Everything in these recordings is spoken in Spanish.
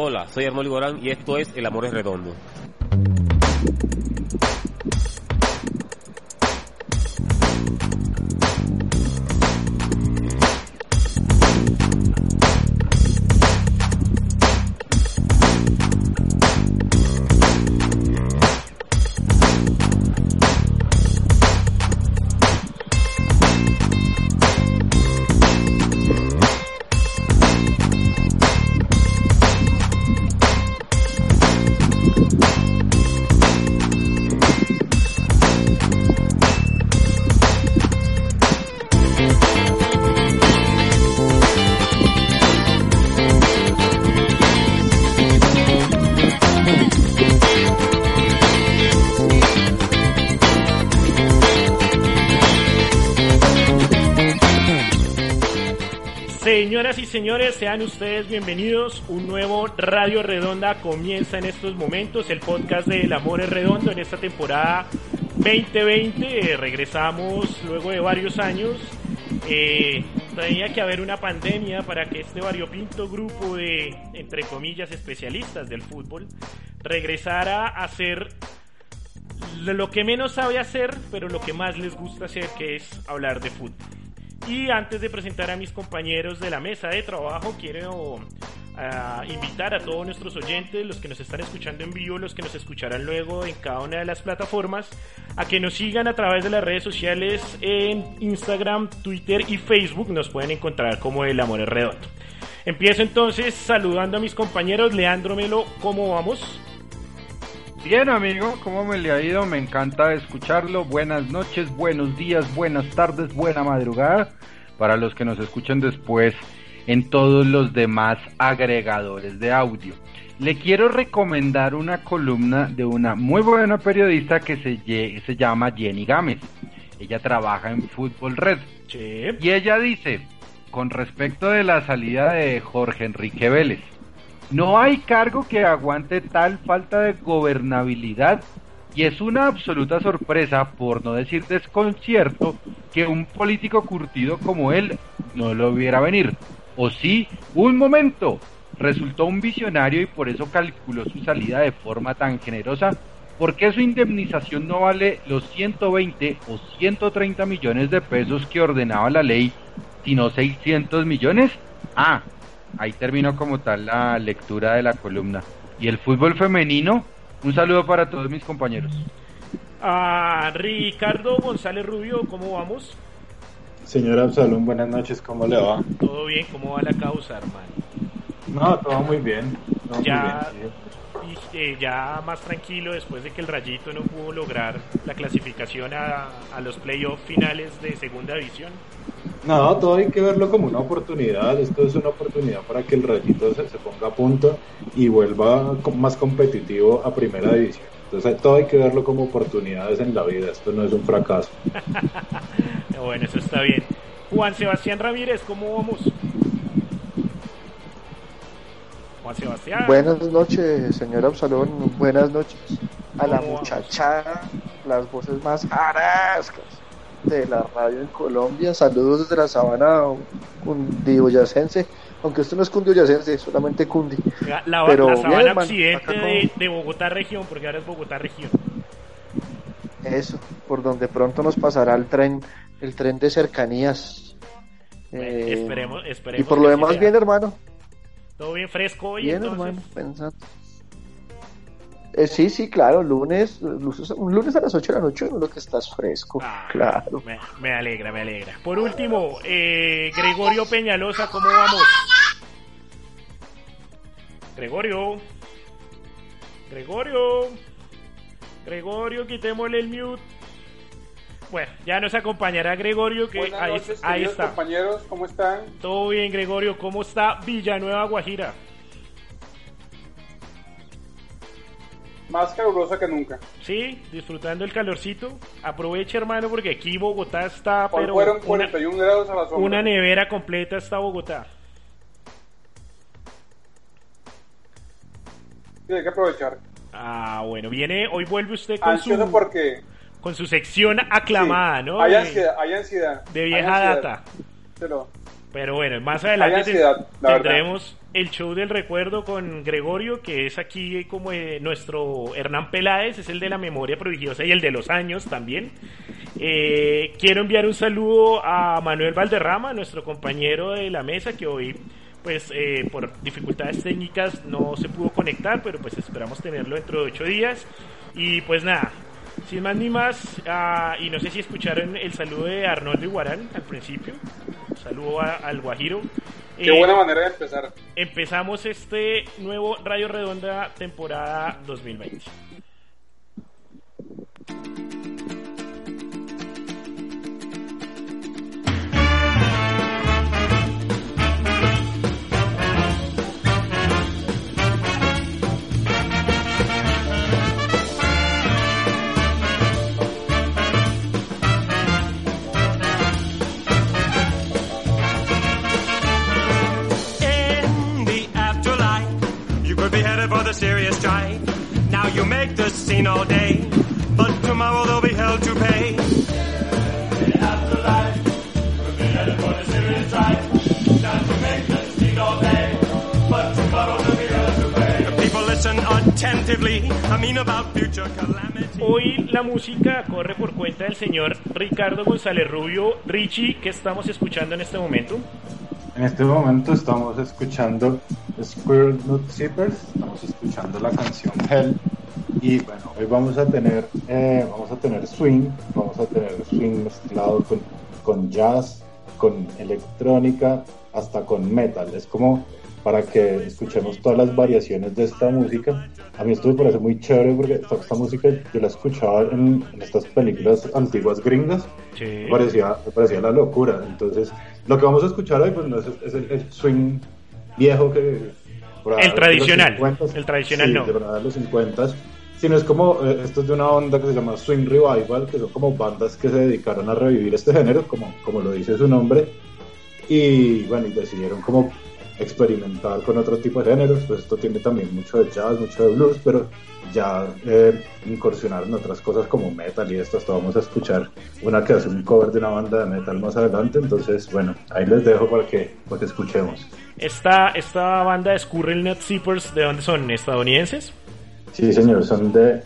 Hola, soy Arnoldo Iguarán y esto es El Amor es Redondo. Señoras y señores, sean ustedes bienvenidos. Un nuevo Radio Redonda comienza en estos momentos, el podcast de El Amor es Redondo en esta temporada 2020. Regresamos luego de varios años. Tenía que haber una pandemia para que este variopinto grupo de, entre comillas, especialistas del fútbol regresara a hacer lo que menos sabe hacer, pero lo que más les gusta hacer, que es hablar de fútbol. Y antes de presentar a mis compañeros de la mesa de trabajo, quiero invitar a todos nuestros oyentes, los que nos están escuchando en vivo, los que nos escucharán luego en cada una de las plataformas, a que nos sigan a través de las redes sociales en Instagram, Twitter y Facebook. Nos pueden encontrar como El Amor es Redondo. Empiezo entonces saludando a mis compañeros. Leandro Melo, ¿cómo vamos? Bien, amigo, ¿cómo me le ha ido? Me encanta escucharlo. Buenas noches, buenos días, buenas tardes, buena madrugada para los que nos escuchan después en todos los demás agregadores de audio. Le quiero recomendar una columna de una muy buena periodista que se llama Jenny Gámez. Ella trabaja en Fútbol Red. Sí. Y ella dice, con respecto de la salida de Jorge Enrique Vélez: no hay cargo que aguante tal falta de gobernabilidad y es una absoluta sorpresa, por no decir desconcierto, que un político curtido como él no lo viera venir. O sí, un momento, resultó un visionario y por eso calculó su salida de forma tan generosa, porque su indemnización no vale los 120 o 130 millones de pesos que ordenaba la ley, sino 600 millones. Ah, ahí terminó como tal la lectura de la columna. Y el fútbol femenino, un saludo para todos mis compañeros. Ricardo González Rubio, ¿cómo vamos? Señor Absalón, buenas noches, ¿cómo le va? Todo bien, ¿cómo va la causa, hermano? No, todo muy bien, todo ya, muy bien, sí. Ya más tranquilo después de que el Rayito no pudo lograr la clasificación a los playoffs finales de segunda división. No, todo hay que verlo como una oportunidad. Esto es una oportunidad para que el Rayito se ponga a punto y vuelva más competitivo a primera división. Entonces todo hay que verlo como oportunidades en la vida, esto no es un fracaso. Bueno, eso está bien. Juan Sebastián Ramírez, ¿cómo vamos? Juan Sebastián. Buenas noches, señor Absalón, buenas noches a la muchachada, las voces más arascas de la radio en Colombia. Saludos desde la sabana cundiboyacense, aunque esto no es cundiboyacense, es solamente cundi. Pero la sabana bien, occidente de Bogotá región, porque ahora es Bogotá región. Eso, por donde pronto nos pasará el tren de cercanías. Esperemos. Y por lo demás, sea. Bien, hermano. Todo bien fresco hoy, bien, entonces. Hermano, pensando. Sí, claro, lunes a las 8 de la noche, lo que estás fresco, claro. Me alegra. Por último, Gregorio Peñalosa, ¿cómo vamos? Gregorio, quitémosle el mute. Bueno, ya nos acompañará Gregorio, que buenas noches, ahí está. Compañeros, ¿cómo están? Todo bien, Gregorio, ¿cómo está Villanueva, Guajira? Más calurosa que nunca. Sí, disfrutando el calorcito. Aprovecha, hermano, porque aquí Bogotá está... pero fueron 41 grados a la sombra. Una nevera completa está Bogotá. Tiene que aprovechar. Bueno, hoy vuelve usted con ansioso con su sección aclamada, sí, ¿no? Hay ansiedad. De vieja ansiedad. Data. Pero Pero bueno, más adelante tendremos el show del recuerdo con Gregorio, que es aquí como nuestro Hernán Peláez, es el de la memoria prodigiosa y el de los años también. Quiero enviar un saludo a Manuel Valderrama, nuestro compañero de la mesa, que hoy pues por dificultades técnicas no se pudo conectar, pero pues esperamos tenerlo dentro de 8 días. Y pues nada, sin más ni más, y no sé si escucharon el saludo de Arnoldo Iguarán al principio. Saludo al Guajiro. Qué buena manera de empezar. Empezamos este nuevo Radio Redonda temporada 2020. For the serious strike, now you make the scene all day, but tomorrow they'll be held to pay. In afterlife, we'll be headed for the serious strike, now you make the scene all day, but tomorrow they'll be held to pay. The people listen attentively, I mean about future calamity. Hoy la música corre por cuenta del señor Ricardo González Rubio. Richie, ¿qué estamos escuchando en este momento? En este momento estamos escuchando Squirrel Nut Zippers, estamos escuchando la canción Hell, y bueno, hoy vamos a tener swing, mezclado con jazz, con electrónica, hasta con metal. Es como para que escuchemos todas las variaciones de esta música. A mí esto me parece muy chévere porque esta música yo la escuchaba en estas películas antiguas gringas, sí. me parecía la locura. Entonces lo que vamos a escuchar hoy pues no es el swing viejo, que el tradicional, no, de verdad, los 50, sino es como esto es de una onda que se llama swing revival, que son como bandas que se dedicaron a revivir este género, como lo dice su nombre, y bueno, y decidieron como experimentar con otro tipo de géneros. Pues esto tiene también mucho de jazz, mucho de blues, pero ya incursionaron en otras cosas como metal, y esto hasta vamos a escuchar una que hace un cover de una banda de metal más adelante. Entonces bueno, ahí les dejo para que escuchemos esta banda de Squirrel Nut Zippers. ¿De dónde son? ¿Estadounidenses? Sí señor, son de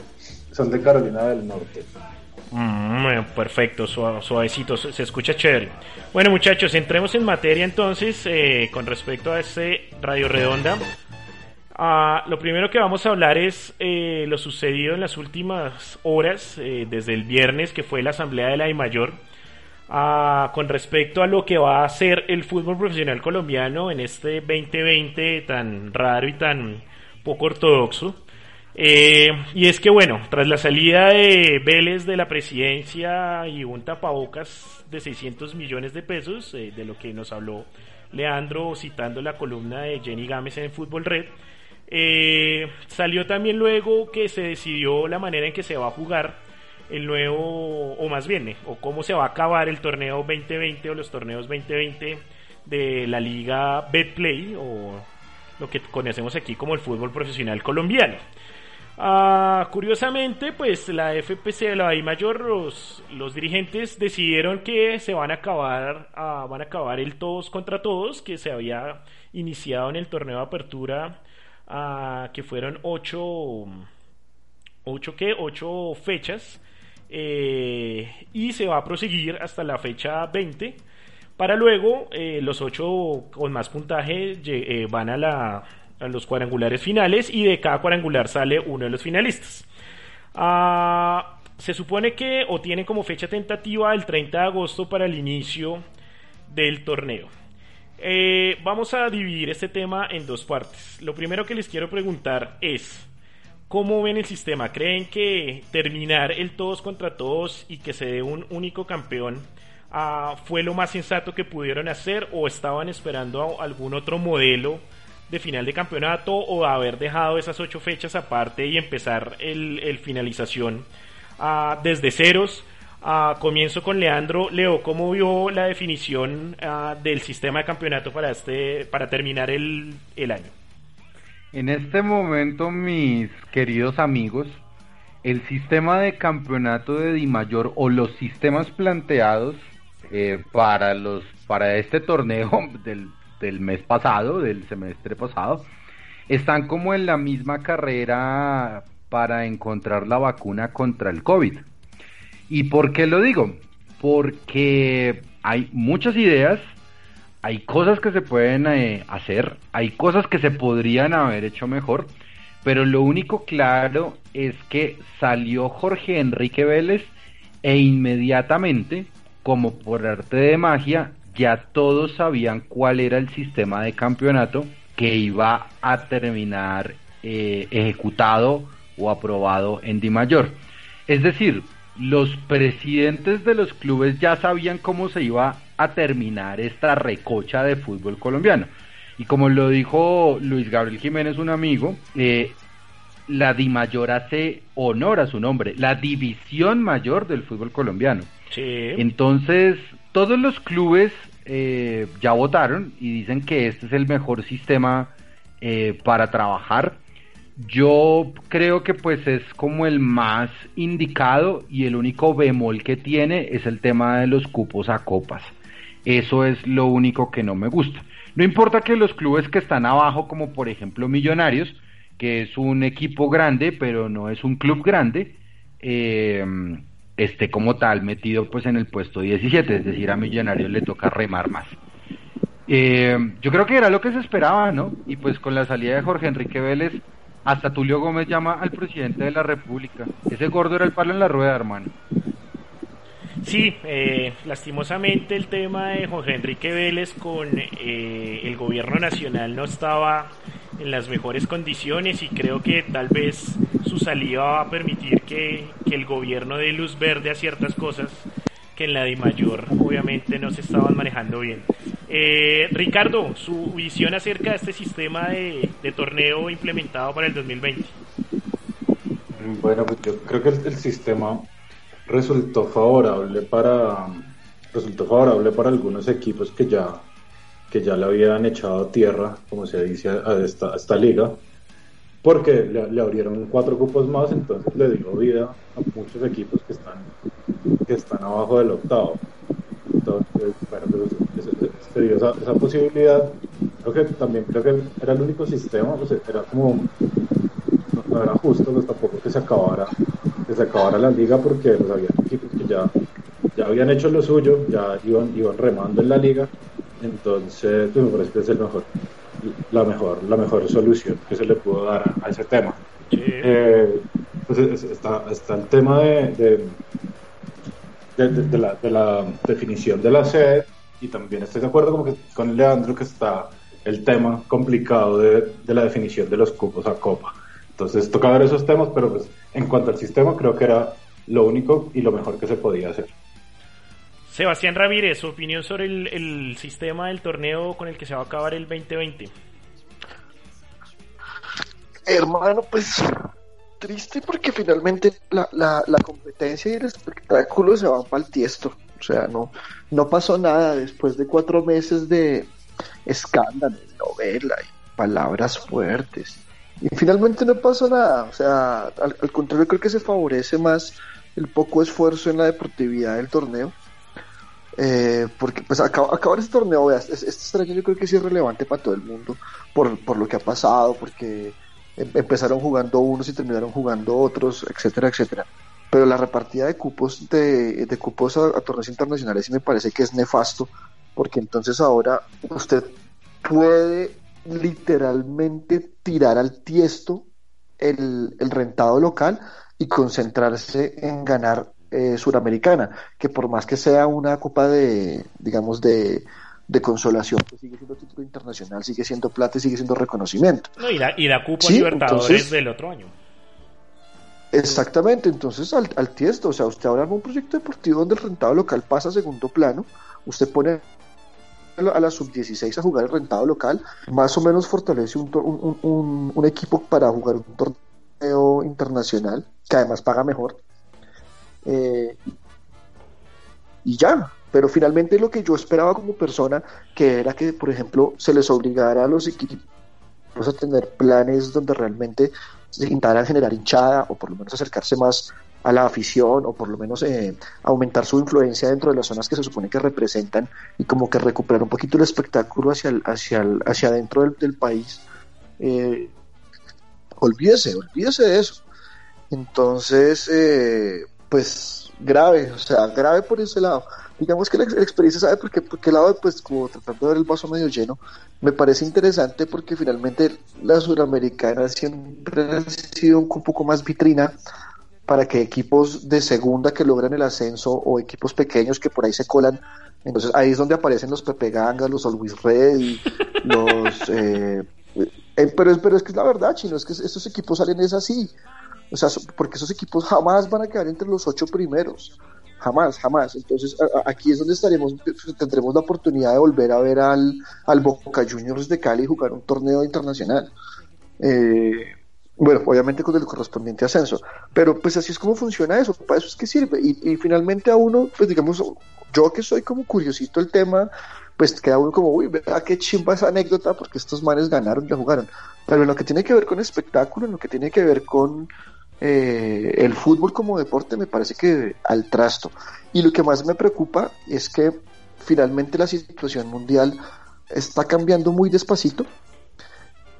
Carolina del Norte. Perfecto, suavecito, se escucha chévere. Bueno muchachos, entremos en materia entonces con respecto a este Radio Redonda. Lo primero que vamos a hablar es lo sucedido en las últimas horas, desde el viernes, que fue la asamblea de la Dimayor, con respecto a lo que va a hacer el fútbol profesional colombiano en este 2020 tan raro y tan poco ortodoxo. Y es que bueno, tras la salida de Vélez de la presidencia y un tapabocas de 600 millones de pesos, de lo que nos habló Leandro citando la columna de Jenny Gámez en Fútbol Red, salió también luego que se decidió la manera en que se va a jugar el nuevo, o más bien, o cómo se va a acabar el torneo 2020 o los torneos 2020 de la liga Betplay, o lo que conocemos aquí como el fútbol profesional colombiano. Curiosamente, pues la FPC, la Dimayor, los dirigentes decidieron que se van a acabar el todos contra todos que se había iniciado en el torneo de apertura, que fueron ocho fechas, y se va a proseguir hasta la fecha 20, para luego los 8 con más puntaje van a los cuadrangulares finales, y de cada cuadrangular sale uno de los finalistas. Se supone que o tienen como fecha tentativa el 30 de agosto para el inicio del torneo. Vamos a dividir este tema en dos partes. Lo primero que les quiero preguntar es ¿cómo ven el sistema? ¿Creen que terminar el todos contra todos y que se dé un único campeón fue lo más sensato que pudieron hacer, o estaban esperando a algún otro modelo de final de campeonato, o haber dejado esas 8 fechas aparte y empezar el finalización desde ceros? Comienzo con Leandro. Leo, ¿cómo vio la definición del sistema de campeonato para terminar el año? En este momento, mis queridos amigos, el sistema de campeonato de Dimayor, o los sistemas planteados para este torneo del mes pasado, del semestre pasado, están como en la misma carrera para encontrar la vacuna contra el COVID. ¿Y por qué lo digo? Porque hay muchas ideas, hay cosas que se pueden hacer, hay cosas que se podrían haber hecho mejor, pero lo único claro es que salió Jorge Enrique Vélez e inmediatamente, como por arte de magia, ya todos sabían cuál era el sistema de campeonato que iba a terminar ejecutado o aprobado en Dimayor. Es decir, los presidentes de los clubes ya sabían cómo se iba a terminar esta recocha de fútbol colombiano. Y como lo dijo Luis Gabriel Jiménez, un amigo, la Dimayor hace honor a su nombre, la división mayor del fútbol colombiano. Sí. Entonces, todos los clubes ya votaron y dicen que este es el mejor sistema para trabajar. Yo creo que pues es como el más indicado, y el único bemol que tiene es el tema de los cupos a copas. Eso es lo único que no me gusta. No importa que los clubes que están abajo, como por ejemplo Millonarios, que es un equipo grande pero no es un club grande, esté como tal metido pues en el puesto 17, es decir, a Millonarios le toca remar más. Yo creo que era lo que se esperaba, ¿no? Y pues con la salida de Jorge Enrique Vélez, hasta Tulio Gómez llama al presidente de la República. Ese gordo era el palo en la rueda, hermano. Sí, lastimosamente el tema de Jorge Enrique Vélez con el gobierno nacional no estaba en las mejores condiciones, y creo que tal vez su salida va a permitir que el gobierno dé luz verde a ciertas cosas que en la Dimayor obviamente no se estaban manejando bien. Ricardo, su visión acerca de este sistema de torneo implementado para el 2020. Bueno, pues yo creo que el sistema resultó favorable para algunos equipos que ya le habían echado tierra, como se dice, a esta liga, porque le abrieron 4 cupos más, entonces le dio vida a muchos equipos que están abajo del octavo. Entonces, bueno, se dio esa posibilidad. Creo que era el único sistema, pues era como, no era justo, pues tampoco que se acabara la liga, porque los había equipos que ya habían hecho lo suyo, ya iban remando en la liga. Entonces, pues me parece que es la mejor solución que se le pudo dar a ese tema. Pues está el tema de la definición de la sede, y también estoy de acuerdo como que con Leandro que está el tema complicado de la definición de los cupos a copa. Entonces toca ver esos temas, pero pues en cuanto al sistema creo que era lo único y lo mejor que se podía hacer. Sebastián Ramírez, su opinión sobre el sistema del torneo con el que se va a acabar el 2020. Hermano, pues triste, porque finalmente la competencia y el espectáculo se van para el tiesto. O sea, no pasó nada después de 4 meses de escándalos, novela y palabras fuertes. Y finalmente no pasó nada. O sea, al contrario, creo que se favorece más el poco esfuerzo en la deportividad del torneo. Porque pues acabar este torneo, veas, este extraño yo creo que es irrelevante para todo el mundo por lo que ha pasado, porque empezaron jugando unos y terminaron jugando otros, etcétera, etcétera. Pero la repartida de cupos de cupos a torneos internacionales sí me parece que es nefasto, porque entonces ahora usted puede literalmente tirar al tiesto el rentado local y concentrarse en ganar suramericana, que por más que sea una copa de consolación, pues sigue siendo título internacional, sigue siendo plata y sigue siendo reconocimiento. No, y da cupo, sí, a Libertadores entonces, del otro año. Exactamente, entonces al tiesto. O sea, usted ahora arma un proyecto deportivo donde el rentado local pasa a segundo plano, usted pone a la sub-16 a jugar el rentado local, más o menos fortalece un equipo para jugar un torneo internacional, que además paga mejor. Y ya, pero finalmente lo que yo esperaba como persona, que era que por ejemplo se les obligara a los equipos a tener planes donde realmente se intentaran generar hinchada, o por lo menos acercarse más a la afición, o por lo menos aumentar su influencia dentro de las zonas que se supone que representan, y como que recuperar un poquito el espectáculo hacia dentro del país. Olvídese de eso. Entonces, pues grave, o sea, grave por ese lado. Digamos que la experiencia, ¿sabe por qué lado? Pues como tratando de ver el vaso medio lleno, me parece interesante porque finalmente la Sudamericana siempre ha sido un poco más vitrina para que equipos de segunda que logran el ascenso, o equipos pequeños que por ahí se colan. Entonces ahí es donde aparecen los Pepe Ganga, los Always Ready, los... pero es que es la verdad, Chino, es que estos equipos salen es así. O sea, porque esos equipos jamás van a quedar entre los 8 primeros. Jamás. Entonces, aquí es donde tendremos la oportunidad de volver a ver al Boca Juniors de Cali jugar un torneo internacional. Bueno, obviamente con el correspondiente ascenso. Pero pues así es como funciona eso. Para eso es que sirve. Y finalmente a uno, pues digamos, yo que soy como curiosito el tema, pues queda uno como, uy, ¿verdad? Qué chimba esa anécdota, porque estos manes ganaron, ya jugaron. Pero en lo que tiene que ver con espectáculo, en lo que tiene que ver con el fútbol como deporte, me parece que al trasto. Y lo que más me preocupa es que finalmente la situación mundial está cambiando muy despacito.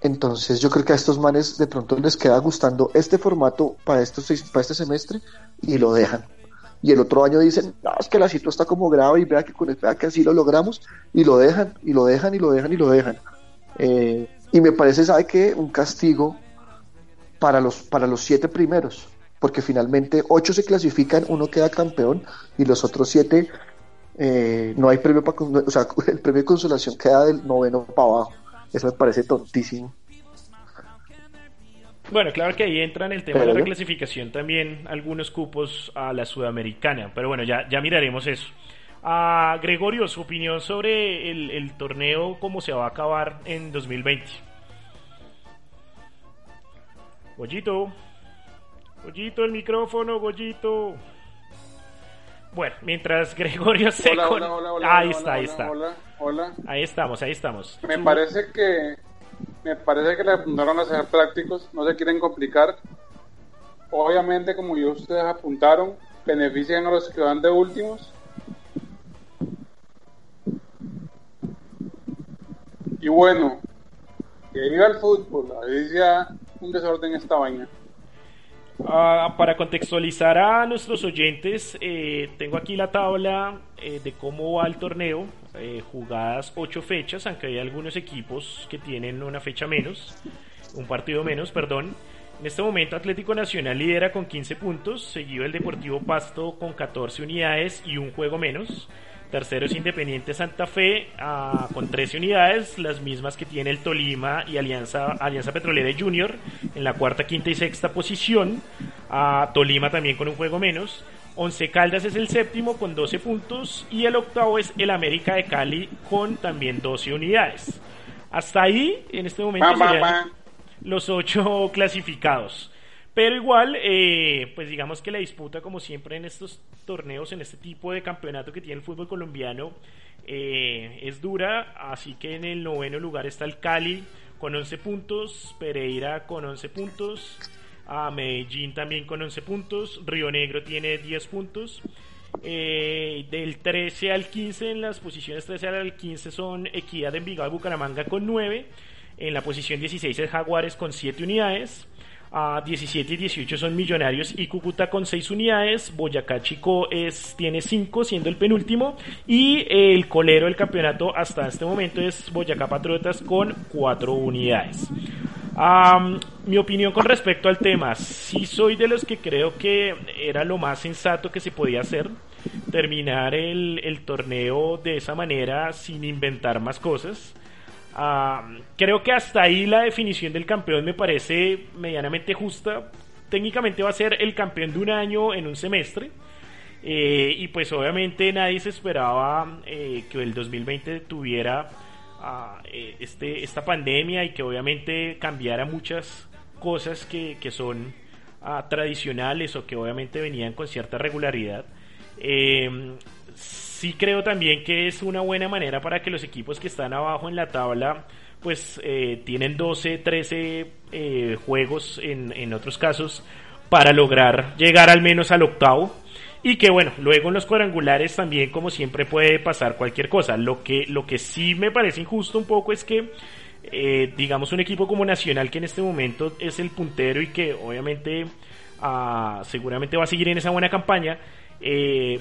Entonces yo creo que a estos manes de pronto les queda gustando este formato para este semestre y lo dejan. Y el otro año dicen, no, es que la situación está como grave y vea que así lo logramos, y lo dejan, y lo dejan, y lo dejan, y lo dejan. Y me parece, ¿sabe qué? Un castigo para los 7 primeros, porque finalmente 8 se clasifican, uno queda campeón, y los otros 7 no hay premio, o sea, el premio de consolación queda del 9º para abajo. Eso me parece tontísimo. Bueno, claro que ahí entra en el tema de la reclasificación también algunos cupos a la Sudamericana, pero bueno, ya miraremos eso. Gregorio, su opinión sobre el torneo, cómo se va a acabar en 2020. Gollito, el micrófono, Gollito. Bueno, mientras Gregorio se... Hola. Ahí estamos. Me parece que le apuntaron a ser prácticos, no se quieren complicar. Obviamente, como ya ustedes apuntaron, benefician a los que van de últimos. Y bueno, que viva el fútbol, ahí ya un desorden esta vaina. Para contextualizar a nuestros oyentes, tengo aquí la tabla de cómo va el torneo. Jugadas 8 fechas, aunque hay algunos equipos que tienen una fecha menos, un partido menos, perdón. En este momento Atlético Nacional lidera con 15 puntos, seguido el Deportivo Pasto con 14 unidades y un juego menos. Tercero es Independiente Santa Fe con 13 unidades, las mismas que tiene el Tolima y Alianza Petrolera y Junior en la cuarta, quinta y sexta posición. Tolima también con un juego menos. Once Caldas es el séptimo con 12 puntos, y el octavo es el América de Cali con también 12 unidades. Hasta ahí, en este momento, serían los 8 clasificados. Pero igual, pues digamos que la disputa, como siempre en estos torneos, en este tipo de campeonato que tiene el fútbol colombiano, es dura. Así que en el 9º lugar está el Cali con 11 puntos, Pereira con 11 puntos, a Medellín también con 11 puntos, Río Negro tiene 10 puntos. Del 13 al 15, en las posiciones 13 al 15 son Equidad, Envigado y Bucaramanga con 9, en la posición 16 es Jaguares con 7 unidades, a 17 y 18 son Millonarios y Cúcuta con 6 unidades, Boyacá Chicó tiene 5, siendo el penúltimo, y el colero del campeonato hasta este momento es Boyacá Patriotas con 4 unidades. Mi opinión con respecto al tema, sí soy de los que creo que era lo más sensato que se podía hacer, terminar el torneo de esa manera sin inventar más cosas. Creo que hasta ahí la definición del campeón me parece medianamente justa. Técnicamente va a ser el campeón de un año en un semestre, y pues obviamente nadie se esperaba que el 2020 tuviera esta pandemia, y que obviamente cambiara muchas cosas que son tradicionales, o que obviamente venían con cierta regularidad. Sí creo también que es una buena manera para que los equipos que están abajo en la tabla pues tienen 12, 13 juegos en otros casos, para lograr llegar al menos al octavo. Y que bueno, luego en los cuadrangulares también, como siempre, puede pasar cualquier cosa. Lo que sí me parece injusto un poco es que digamos un equipo como Nacional, que en este momento es el puntero y que obviamente seguramente va a seguir en esa buena campaña,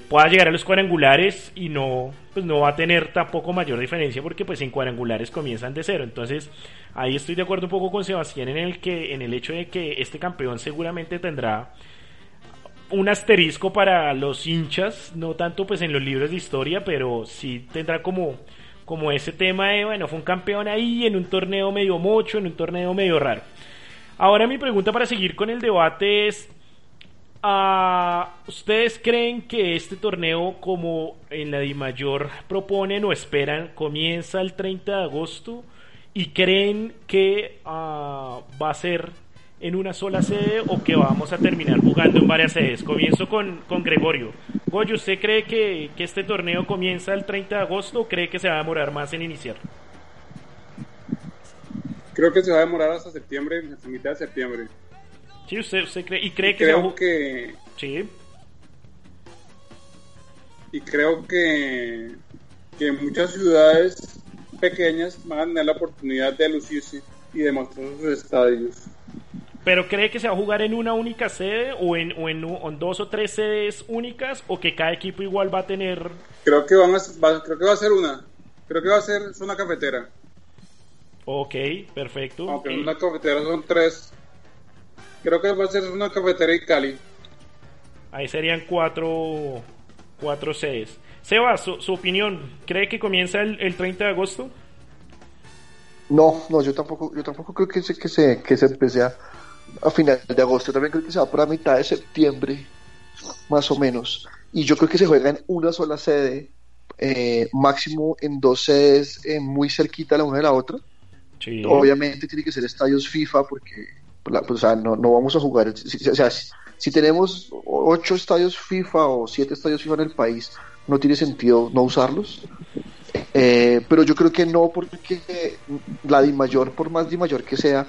pueda llegar a los cuadrangulares y no va a tener tampoco mayor diferencia, porque pues en cuadrangulares comienzan de cero. Entonces ahí estoy de acuerdo un poco con Sebastián en el hecho de que este campeón seguramente tendrá un asterisco para los hinchas, no tanto pues en los libros de historia, pero sí tendrá como ese tema de, bueno, fue un campeón ahí en un torneo medio mocho, en un torneo medio raro. Ahora mi pregunta para seguir con el debate es, ¿ustedes creen que este torneo, como en la Dimayor proponen o esperan, comienza el 30 de agosto? ¿Y creen que va a ser en una sola sede o que vamos a terminar jugando en varias sedes? Comienzo con Gregorio. Goyo, ¿usted cree que este torneo comienza el 30 de agosto o cree que se va a demorar más en iniciar? Creo que se va a demorar hasta septiembre, hasta mitad de septiembre. Sí, usted cree, y cree que creo se va a... que... Sí. Y creo que muchas ciudades pequeñas van a tener la oportunidad de lucirse y demostrar sus estadios. ¿Pero cree que se va a jugar en una única sede o en dos o tres sedes únicas, o que cada equipo igual va a tener? Creo que va a ser zona cafetera. Ok, perfecto. Aunque okay. Una cafetera son tres. Creo que va a ser una cafetera y Cali. Ahí serían cuatro sedes. Seba, su opinión, ¿cree que comienza el 30 de agosto? No, yo tampoco creo que se empiece a final de agosto. También creo que se va para mitad de septiembre, más o menos. Y yo creo que se juega en una sola sede, máximo en dos sedes, muy cerquita la una de la otra. Sí. Obviamente tiene que ser estadios FIFA, porque pues, o sea, no vamos a jugar. O sea, si tenemos 8 estadios FIFA o 7 estadios FIFA en el país, no tiene sentido no usarlos. Pero yo creo que no, porque la Dimayor, por más Dimayor que sea,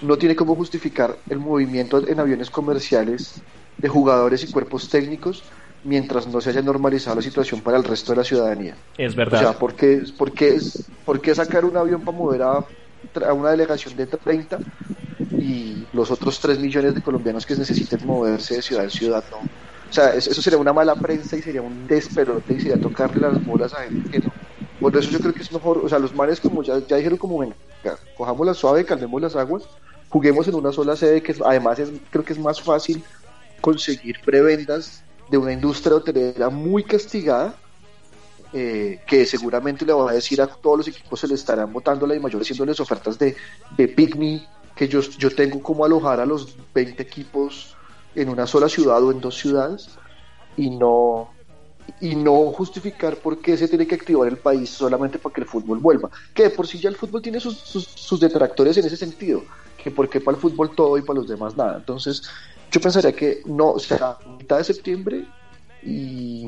no tiene cómo justificar el movimiento en aviones comerciales de jugadores y cuerpos técnicos mientras no se haya normalizado la situación para el resto de la ciudadanía. Es verdad. O sea, ¿por qué sacar un avión para mover a una delegación de 30 y los otros 3 millones de colombianos que necesiten moverse de ciudad en ciudad? No. O sea, eso sería una mala prensa y sería un despelote y sería tocarle las bolas a gente que no. Por eso yo creo que es mejor, o sea, los manes como ya dijeron, como venga, cojámosla suave, calmemos las aguas, juguemos en una sola sede, que además creo que es más fácil conseguir prebendas de una industria hotelera muy castigada, que seguramente le va a decir a todos los equipos, se le estarán botando la Dimayor, haciéndoles ofertas de pick me, que yo tengo como alojar a los 20 equipos en una sola ciudad o en dos ciudades, y no justificar por qué se tiene que activar el país solamente para que el fútbol vuelva, que de por sí ya el fútbol tiene sus detractores en ese sentido, que por qué para el fútbol todo y para los demás nada. Entonces yo pensaría que no, o sea, mitad de septiembre y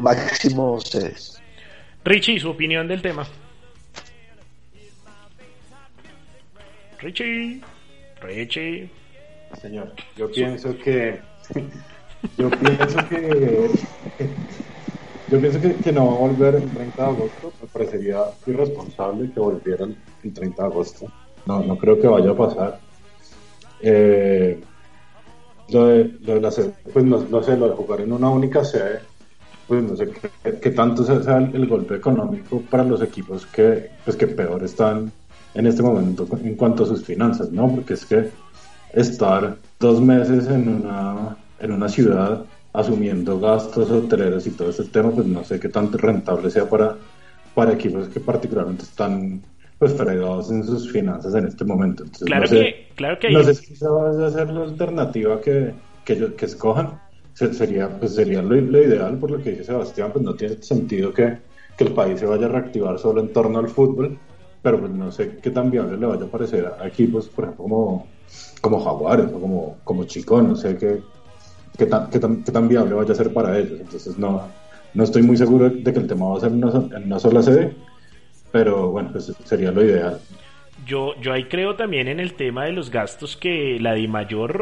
máximo ustedes. Richie, su opinión del tema. Richie. Señor, yo pienso que no va a volver el 30 de agosto. Me parecería irresponsable que volvieran el 30 de agosto. No creo que vaya a pasar. Lo de la sede, pues no sé, lo de jugar en una única sede, pues no sé qué tanto sea el golpe económico para los equipos que peor están en este momento en cuanto a sus finanzas, ¿no? Porque es que estar 2 meses en una ciudad asumiendo gastos hoteleros y todo ese tema, pues no sé qué tan rentable sea para equipos que particularmente están pues fregados en sus finanzas en este momento. Entonces, no sé si esa va a ser la alternativa que escojan. Sería lo ideal, por lo que dice Sebastián, pues no tiene sentido que el país se vaya a reactivar solo en torno al fútbol, pero pues no sé qué tan viable le vaya a parecer a equipos, por ejemplo, como Jaguares o como Chicó, no sé qué tan viable vaya a ser para ellos. Entonces no estoy muy seguro de que el tema va a ser en una sola sede, pero bueno, pues sería lo ideal. Yo ahí creo también en el tema de los gastos, que la Dimayor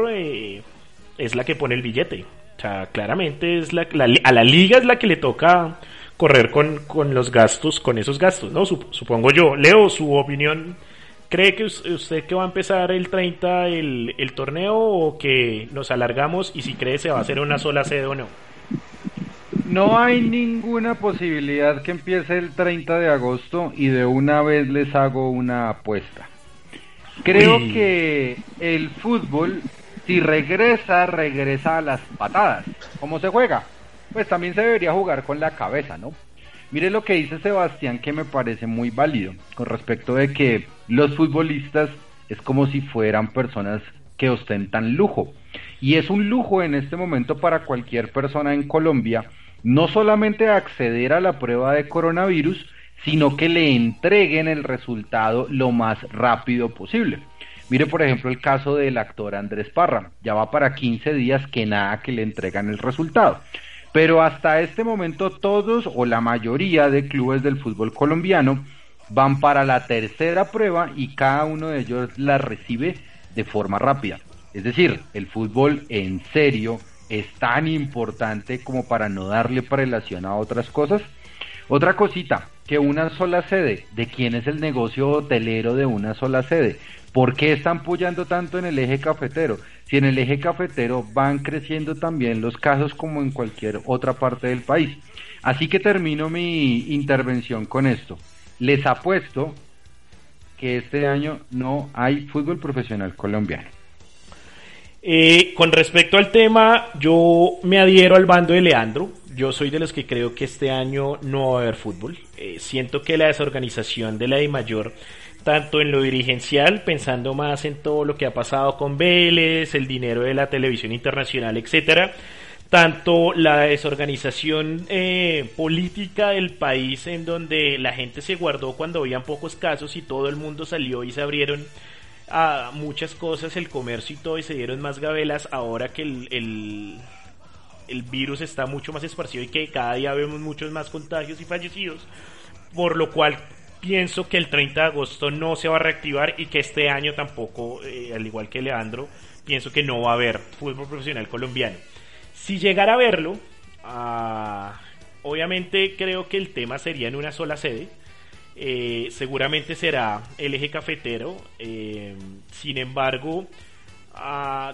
es la que pone el billete. O sea, claramente es a la liga es la que le toca correr con los gastos, con esos gastos, ¿no? Supongo yo. Leo, su opinión, ¿cree que usted que va a empezar el 30 el torneo o que nos alargamos? Y si cree, ¿se va a hacer una sola sede o no? No hay ninguna posibilidad que empiece el 30 de agosto y de una vez les hago una apuesta. Creo que el fútbol, si regresa a las patadas. ¿Cómo se juega? Pues también se debería jugar con la cabeza, ¿no? Mire lo que dice Sebastián, que me parece muy válido, con respecto de que los futbolistas es como si fueran personas que ostentan lujo. Y es un lujo en este momento para cualquier persona en Colombia, no solamente acceder a la prueba de coronavirus, sino que le entreguen el resultado lo más rápido posible. Mire, por ejemplo, el caso del actor Andrés Parra. Ya va para 15 días que nada que le entregan el resultado. Pero hasta este momento todos o la mayoría de clubes del fútbol colombiano van para la tercera prueba y cada uno de ellos la recibe de forma rápida. Es decir, el fútbol en serio es tan importante como para no darle prelación a otras cosas. Otra cosita, que una sola sede, ¿de quién es el negocio hotelero de una sola sede? ¿Por qué están apoyando tanto en el eje cafetero? Si en el eje cafetero van creciendo también los casos como en cualquier otra parte del país. Así que termino mi intervención con esto. Les apuesto que este año no hay fútbol profesional colombiano. Con respecto al tema, yo me adhiero al bando de Leandro. Yo soy de los que creo que este año no va a haber fútbol. Siento que la desorganización de la Dimayor, tanto en lo dirigencial, pensando más en todo lo que ha pasado con Vélez, el dinero de la televisión internacional, etcétera, tanto la desorganización política del país, en donde la gente se guardó cuando habían pocos casos y todo el mundo salió y se abrieron a muchas cosas, el comercio y todo, y se dieron más gabelas ahora que el virus está mucho más esparcido y que cada día vemos muchos más contagios y fallecidos, por lo cual pienso que el 30 de agosto no se va a reactivar y que este año tampoco, al igual que Leandro, pienso que no va a haber fútbol profesional colombiano. Si llegara a haberlo, obviamente creo que el tema sería en una sola sede, seguramente será el eje cafetero, sin embargo...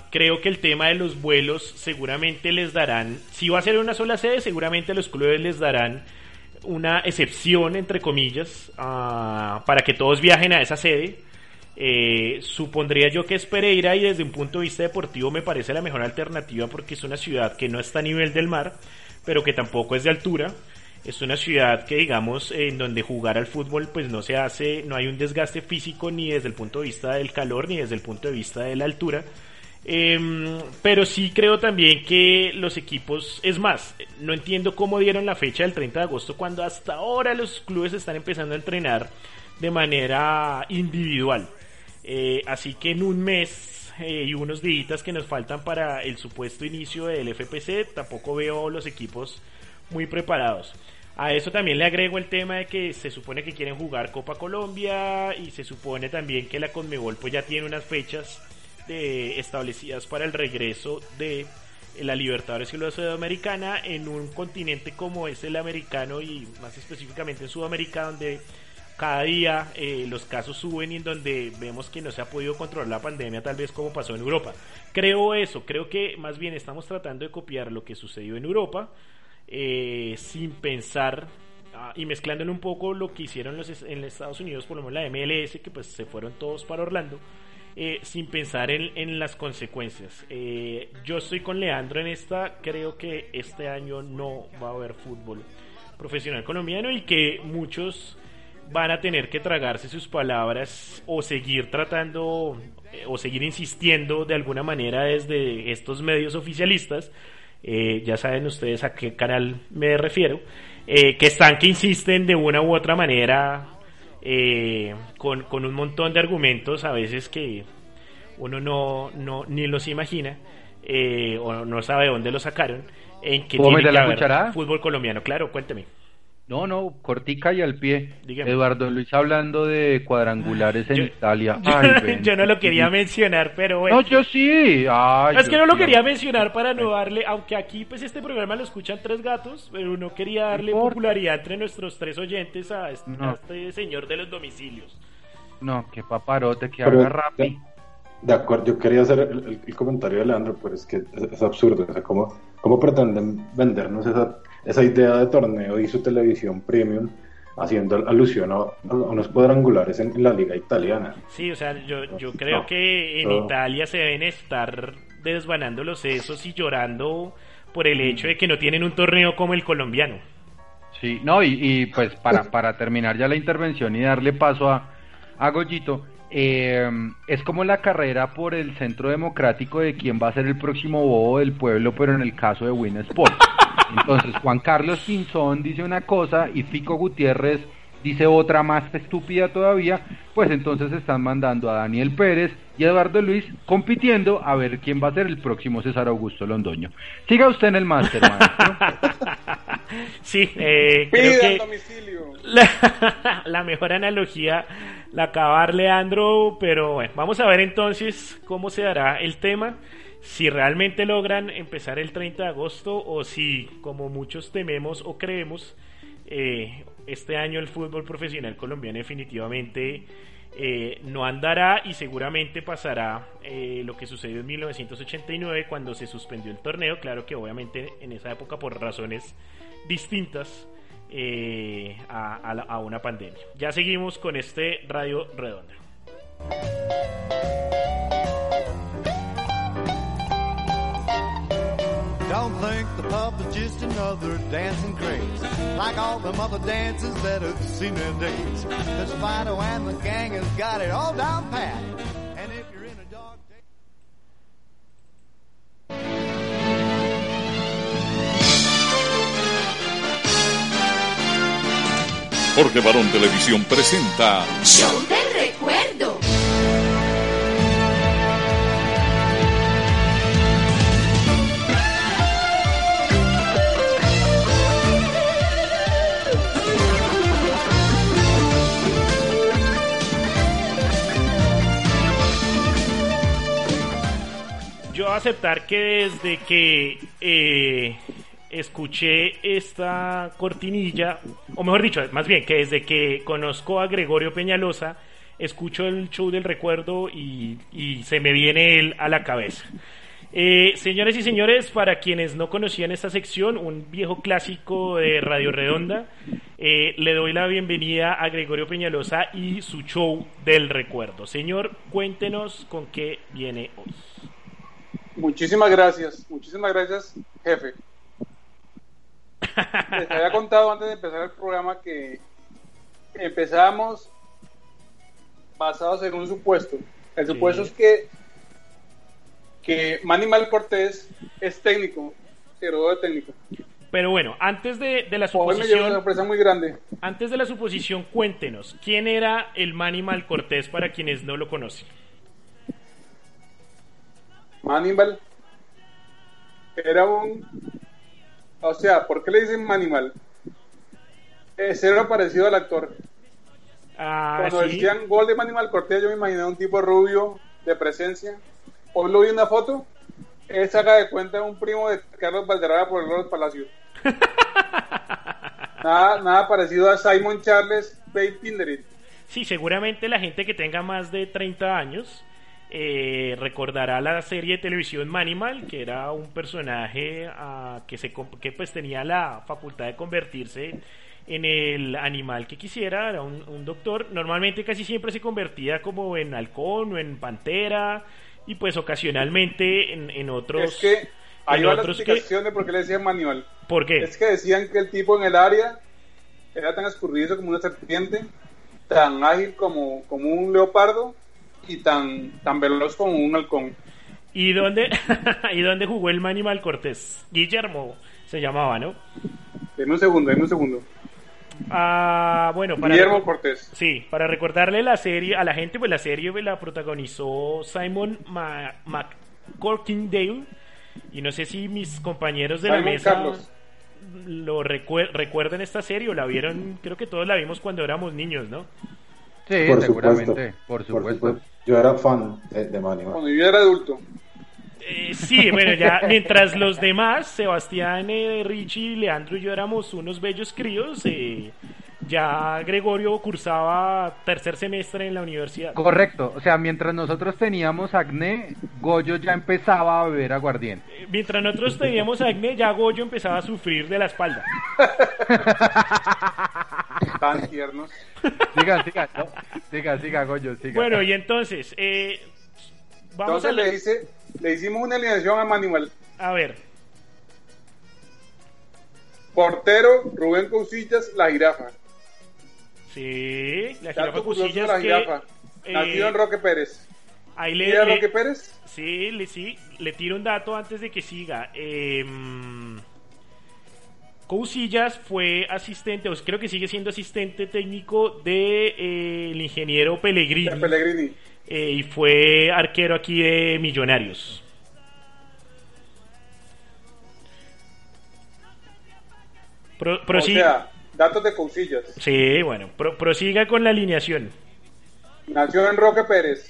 creo que el tema de los vuelos seguramente les darán, si va a ser una sola sede, seguramente los clubes les darán una excepción, entre comillas, para que todos viajen a esa sede. Supondría yo que es Pereira, y desde un punto de vista deportivo me parece la mejor alternativa porque es una ciudad que no está a nivel del mar, pero que tampoco es de altura. Es una ciudad que, digamos, en donde jugar al fútbol pues no se hace, no hay un desgaste físico ni desde el punto de vista del calor ni desde el punto de vista de la altura, pero sí creo también que los equipos, es más, no entiendo cómo dieron la fecha del 30 de agosto cuando hasta ahora los clubes están empezando a entrenar de manera individual, así que en un mes y unos días que nos faltan para el supuesto inicio del FPC tampoco veo los equipos muy preparados. A eso también le agrego el tema de que se supone que quieren jugar Copa Colombia y se supone también que la Conmebol pues ya tiene unas fechas establecidas para el regreso de la Libertadores y la Sudamericana en un continente como es el americano y más específicamente en Sudamérica, donde cada día los casos suben y en donde vemos que no se ha podido controlar la pandemia, tal vez como pasó en Europa. Creo eso, creo que más bien estamos tratando de copiar lo que sucedió en Europa, sin pensar y mezclándole un poco lo que hicieron en Estados Unidos, por lo menos la MLS, que pues se fueron todos para Orlando, sin pensar en las consecuencias. Yo estoy con Leandro en esta, creo que este año no va a haber fútbol profesional colombiano y que muchos van a tener que tragarse sus palabras o seguir tratando o seguir insistiendo de alguna manera desde estos medios oficialistas. Ya saben ustedes a qué canal me refiero, que insisten de una u otra manera con un montón de argumentos a veces que uno no ni los imagina, o no sabe dónde los sacaron, en que tiene que haber fútbol colombiano. Claro, cuénteme. No, cortica y al pie. Dígame. Eduardo Luis hablando de cuadrangulares en Italia. Ay, yo no lo quería mencionar, pero bueno. No, yo sí. Ay, es yo que no lo quería mencionar para no darle, aunque aquí pues este programa lo escuchan tres gatos, pero no quería darle popularidad entre nuestros tres oyentes a este señor de los domicilios. No, qué paparote, que haga Rappi. De acuerdo, yo quería hacer el comentario de Leandro, pero es que es absurdo. O sea, ¿cómo pretenden vendernos esa idea de torneo y su televisión premium haciendo alusión a unos cuadrangulares en la liga italiana? Sí, o sea, yo creo que en Italia se deben estar desvanando los sesos y llorando por el hecho de que no tienen un torneo como el colombiano. Sí, no, y pues para terminar ya la intervención y darle paso a Goyito, es como la carrera por el Centro Democrático de quién va a ser el próximo bobo del pueblo, pero en el caso de Win Sport. Entonces Juan Carlos Pinzón dice una cosa y Fico Gutiérrez dice otra más estúpida todavía, pues entonces están mandando a Daniel Pérez y Eduardo Luis compitiendo a ver quién va a ser el próximo César Augusto Londoño. Siga usted en el máster, maestro. Sí, creo que domicilio. La mejor analogía la acaba Leandro, pero bueno, vamos a ver entonces cómo se dará el tema, si realmente logran empezar el 30 de agosto o si, como muchos tememos o creemos, este año el fútbol profesional colombiano definitivamente no andará y seguramente pasará lo que sucedió en 1989 cuando se suspendió el torneo. Claro que obviamente en esa época por razones distintas a una pandemia. Ya seguimos con este Radio Redonda. Don't think the pub is just another dancing craze, like all the other dances that have seen their days. The Spider and the gang has got it all down pat. And if you're in a dog day. Jorge Barón Televisión presenta Show de Recuerdo. Yo aceptar que desde que escuché esta cortinilla, o mejor dicho, más bien, que desde que conozco a Gregorio Peñalosa, escucho el show del recuerdo y se me viene él a la cabeza. Señores y señores, para quienes no conocían esta sección, un viejo clásico de Radio Redonda, le doy la bienvenida a Gregorio Peñalosa y su show del recuerdo. Señor, cuéntenos con qué viene hoy. Muchísimas gracias, jefe. Les había contado antes de empezar el programa que empezamos basados en un supuesto. El supuesto es que Manimal Cortés es técnico, servidor de técnico. Pero bueno, antes de la suposición, hoy me llevo una sorpresa muy grande. Antes de la suposición, cuéntenos quién era el Manimal Cortés para quienes no lo conocen. Manimal era o sea, ¿por qué le dicen Manimal? Era parecido al actor. Cuando decían gol de Manimal Cortés, yo me imaginé un tipo rubio de presencia. Hoy lo vi en una foto, él saca de cuenta un primo de Carlos Valderrama por el Rol Palacio. Nada parecido a Simon Charles Bay Pinderit. Sí, seguramente la gente que tenga más de 30 años recordará la serie de televisión Manimal, que era un personaje que pues tenía la facultad de convertirse en el animal que quisiera. Era un doctor, normalmente casi siempre se convertía como en halcón o en pantera y pues ocasionalmente en otros. Es que hay una explicación de por qué le decían Manimal. ¿Por qué? Es que decían que el tipo en el área era tan escurridizo como una serpiente, tan ágil como un leopardo y tan veloz como un halcón. ¿Y dónde jugó el Manimal Cortés? Guillermo se llamaba, ¿no? Deme un segundo. Bueno, Guillermo Cortés. Sí, para recordarle la serie a la gente, pues la serie la protagonizó Simon McCorkindale, y no sé si mis compañeros de la mesa... Carlos. lo recuerden esta serie, o la vieron, creo que todos la vimos cuando éramos niños, ¿no? Sí, por seguramente, supuesto. Por supuesto. Yo era fan de Manny. Cuando yo era adulto. Sí, bueno, ya mientras los demás, Sebastián, Richie, Leandro y yo éramos unos bellos críos, ya Gregorio cursaba tercer semestre en la universidad. Correcto, o sea, mientras nosotros teníamos acné, Goyo ya empezaba a beber aguardiente. Mientras nosotros teníamos acné, ya Goyo empezaba a sufrir de la espalda. Tan tiernos. Siga, Goyo, siga. Bueno, y entonces, vamos entonces a... Le hicimos una alineación a Manuel. A ver. Portero, Rubén Cousillas, la jirafa. Sí, la jirafa Cousillas. La jirafa. Nacido en Roque Pérez. Ahí le Roque Pérez? Sí, le tiro un dato antes de que siga. Cousillas fue asistente, o creo que sigue siendo asistente técnico de el ingeniero Pellegrini. De Pellegrini. Y fue arquero aquí de Millonarios. Datos de Cousillas. Sí, bueno, prosiga con la alineación. Nació en Roque Pérez,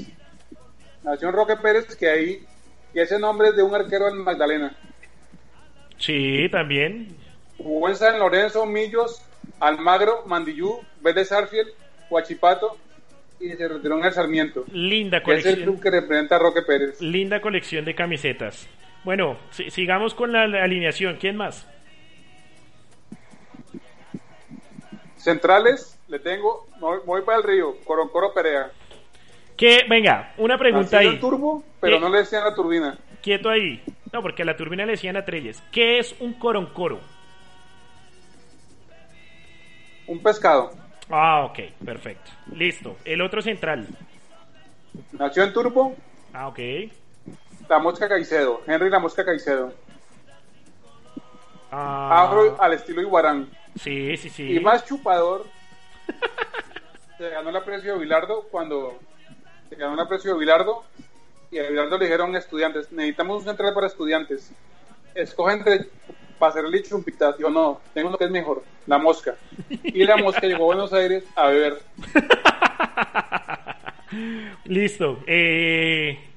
que ahí, y ese nombre es de un arquero en Magdalena. Sí, también. Jugó en San Lorenzo, Millos, Almagro, Mandiyú, Vélez Sarsfield, Huachipato, y se retiró en el Sarmiento. Linda colección. Es el club que representa a Roque Pérez. Linda colección de camisetas. Bueno, sigamos con la alineación. ¿Quién más? Centrales, le tengo, voy para el río, Coroncoro Perea. Que, venga, una pregunta ahí. El turbo, pero no le decían la turbina. Quieto ahí. No, porque a la turbina le decían a Trelles. ¿Qué es un coroncoro? Un pescado. Ah, ok, perfecto. Listo. El otro central. Nació en Turbo. Ah, ok. La Mosca Caicedo, Henry La Mosca Caicedo. Ah. Afro al estilo Iguarán. Sí. Y más chupador. Se ganó el aprecio de Bilardo y a Bilardo le dijeron estudiantes, necesitamos un central para estudiantes. Escoge entre Pacerli y Chumpitas. Yo no, tengo lo que es mejor, La Mosca. Y La Mosca llegó a Buenos Aires a beber. Listo.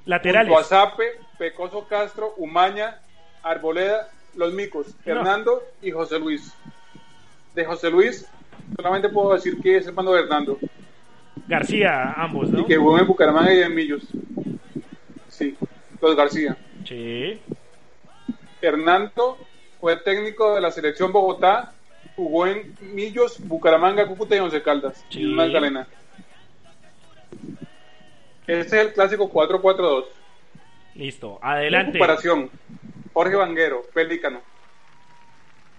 Laterales. Guasape, Pecoso Castro, Umaña, Arboleda, Los Micos, Hernando y José Luis. De José Luis, solamente puedo decir que es hermano de Hernando García, ambos, ¿no? Y que jugó en Bucaramanga y en Millos. Sí, los García. Sí. Hernando fue técnico de la selección Bogotá, jugó en Millos, Bucaramanga, Cúcuta y Once Caldas. Sí. Y Magdalena. Este es el clásico 4-4-2. Listo, adelante. Comparación: Jorge Vanguero, Pelícano.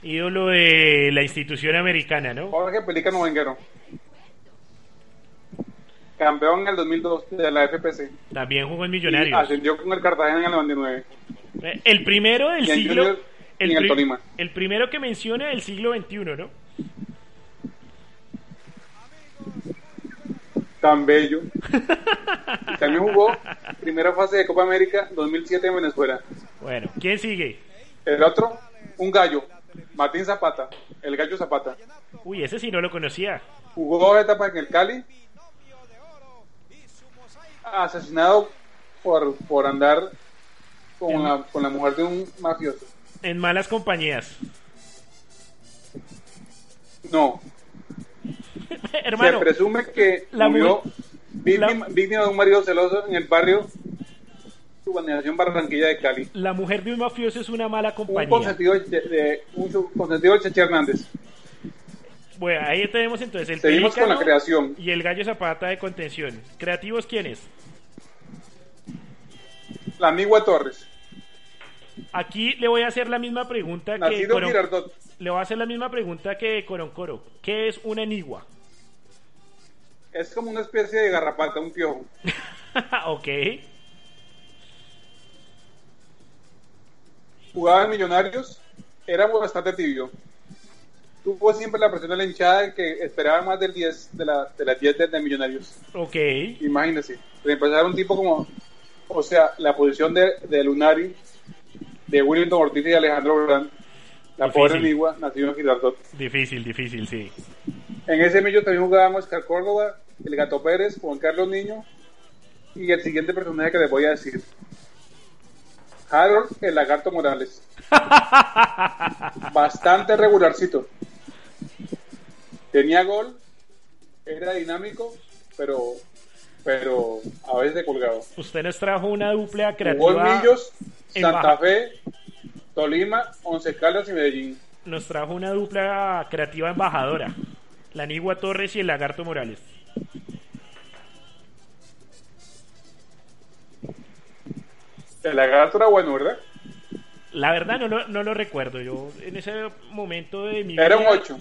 Ídolo de la institución americana, ¿no? Jorge Pelícano Vanguero. Campeón en el 2002 de la FPC. También jugó en Millonarios. Y ascendió con el Cartagena en el 99. El primero del siglo. Junior, el Tolima. El primero que menciona del siglo XXI, ¿no? Tan bello. También jugó primera fase de Copa América 2007 en Venezuela. Bueno, ¿quién sigue? El otro, un gallo. Martín Zapata, el Gallo Zapata. Uy, ese sí no lo conocía. Jugó dos etapas en el Cali. Asesinado por andar con la mujer de un mafioso. En malas compañías. No. Hermano. Se presume que murió víctima de un marido celoso en el barrio Urbanización Barranquilla de Cali. La mujer de un mafioso es una mala compañía. Un consentido del Cheche Hernández. Bueno, ahí tenemos entonces el Seguimos Pelícano con la creación. Y el Gallo Zapata de contención. ¿Creativos quiénes? La Migua Torres. Aquí le voy a hacer la misma pregunta que Coroncoro. ¿Qué es una enigua? Es como una especie de garrapata, un piojo. Ok. Jugaba en Millonarios, era bastante tibio. Tuvo siempre la presión de la hinchada que esperaba más del 10 de las 10 de Millonarios. Ok. Imagínese, reemplazar un tipo como, o sea, la posición de Lunari, de Willington Ortiz y de Alejandro Brand. La pobre Ligua, nació en Girardot. Difícil, sí. En ese medio también jugábamos Oscar Córdoba, el Gato Pérez, Juan Carlos Niño y el siguiente personaje que les voy a decir, Harold el Lagarto Morales. Bastante regularcito. Tenía gol, era dinámico, pero a veces de colgado. Usted les trajo una dupla creativa. Bolmillos, Santa Fe, Tolima, Once Caldas y Medellín. Nos trajo una dupla creativa embajadora, la Nigua Torres y el Lagarto Morales. El Lagarto era bueno, ¿verdad? La verdad no lo recuerdo. Yo en ese momento de mi vida era un 8.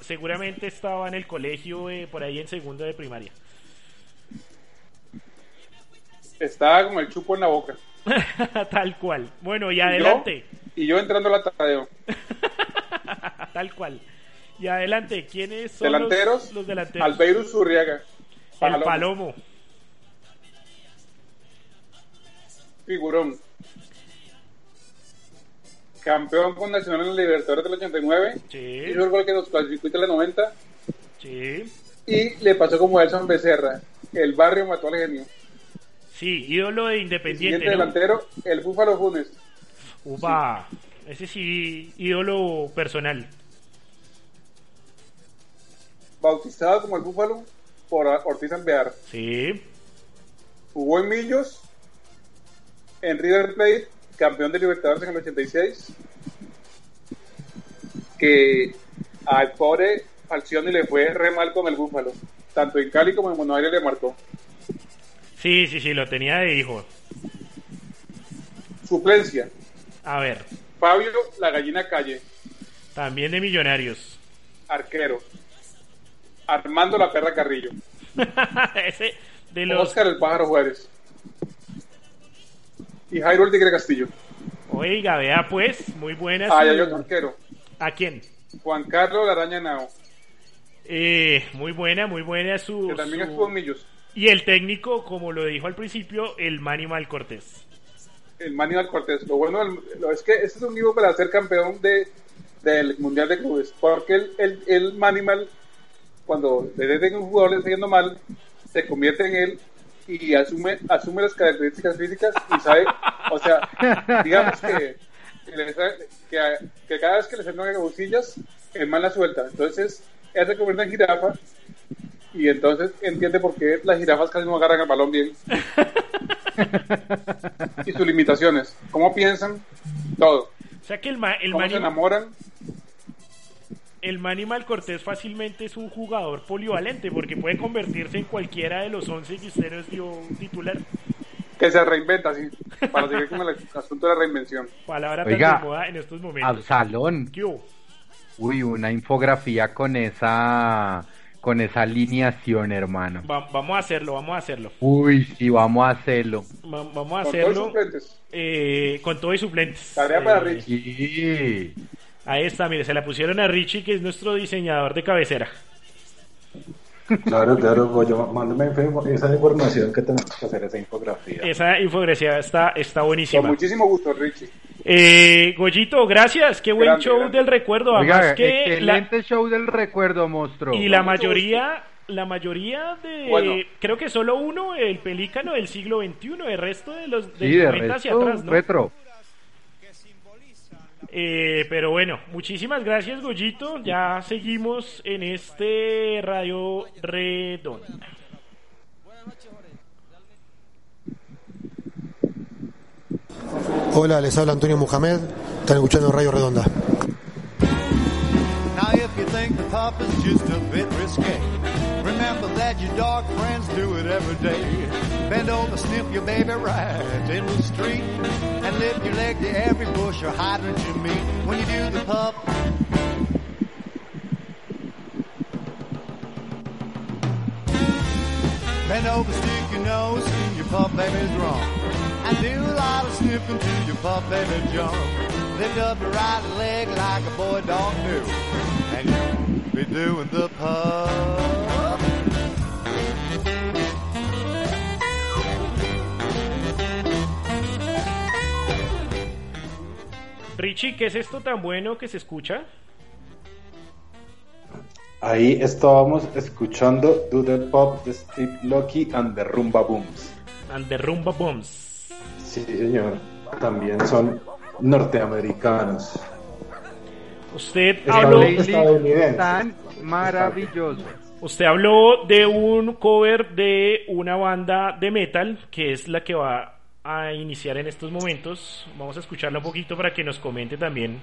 Seguramente estaba en el colegio, por ahí en segundo de primaria. Estaba con el chupo en la boca. Tal cual. Bueno, y adelante. Y yo entrando a la Tadeo. Tal cual. Y adelante, ¿quiénes son los delanteros? Albeiro Urriaga, el Palomo, figurón, campeón con Nacional en Libertadores del 89, sí. Hizo el gol que nos clasificó en la 90, sí. Y le pasó como Nelson Becerra, el barrio mató al genio. Sí, ídolo de Independiente. El siguiente, ¿no?, delantero, el Búfalo Funes. Upa, sí. Ese sí, ídolo personal. Bautizado como el Búfalo por Ortiz Alvear. Sí. Jugó en Millos, en River Plate, campeón de Libertadores en el 86. Que al pobre Falcioni le fue re mal con el Búfalo. Tanto en Cali como en Buenos Aires le marcó. Sí, lo tenía de hijo. Suplencia. A ver. Fabio La Gallina Calle. También de Millonarios. Arquero. Armando La Perra Carrillo. Ese de los... Oscar el Pájaro Juárez. Y Jairo el Tigre Castillo. Oiga, vea pues, muy buenas. Ah, ya, yo arquero. ¿A quién? Juan Carlos La Araña Nao. Muy buena su... Que también estuvo en Millos. Y el técnico, como lo dijo al principio, el Manimal Cortés. El Manimal Cortés. Lo bueno es que este es un libro para ser campeón del Mundial de Clubes. Porque el Manimal, cuando le detiene un jugador le está yendo mal, se convierte en él y asume las características físicas y sabe, o sea, digamos que cada vez que le salen Cousillas, el man la suelta. Entonces, él se convierte en jirafa y entonces entiende por qué las jirafas casi no agarran el balón bien. Y sus limitaciones, cómo piensan, todo. O sea que cómo se enamoran. El Manimal Cortés fácilmente es un jugador polivalente porque puede convertirse en cualquiera de los 11 que usted nos dio titular. Que se reinventa, sí, para seguir con el asunto de la reinvención. Palabra tan de moda en estos momentos. Al salón. ¿Qué hubo? Uy, una infografía con esa alineación, hermano. Vamos a hacerlo. Uy, sí, vamos a hacerlo. Vamos a hacerlo. Con todos suplentes. Con todos y suplentes. Tarea para Richie. Sí. Ahí está, mire, se la pusieron a Richie, que es nuestro diseñador de cabecera. Claro, mándame esa información que tenemos que hacer, esa infografía. Esa infografía está buenísima. Con muchísimo gusto, Richie. Goyito, gracias, qué buen grande, show grande. Del recuerdo. Oiga, además que excelente show del recuerdo, monstruo. Y la mayoría de... Bueno. Creo que solo uno, el Pelícano del siglo XXI, el resto de los... Sí, de resto, hacia atrás, ¿no? Retro. Pero bueno, muchísimas gracias, Goyito. Ya seguimos en este Radio Redondo. Hola, les habla Antonio Muhammad. Están escuchando Radio Redonda. Now if you think the pop is just a bit risky, remember that your dog friends do it every day. Bend over, sniff your baby right in the street, and lift your leg to every bush or hydrant you meet. When you do the pup, bend over, stick your nose in your pup baby's wrong, and do a lot of sniffing till your pup baby jump. Lift up your right leg like a boy dog do, and you'll be doing the pup. Richie, ¿qué es esto tan bueno que se escucha? Ahí estábamos escuchando Do The Pop de Steve Lucky and The Rumba Booms. And The Rumba Booms. Sí, señor. También son norteamericanos. Usted habló... Tan maravilloso. Usted habló de un cover de una banda de metal, que es la que va a iniciar en estos momentos. Vamos a escucharla un poquito para que nos comente también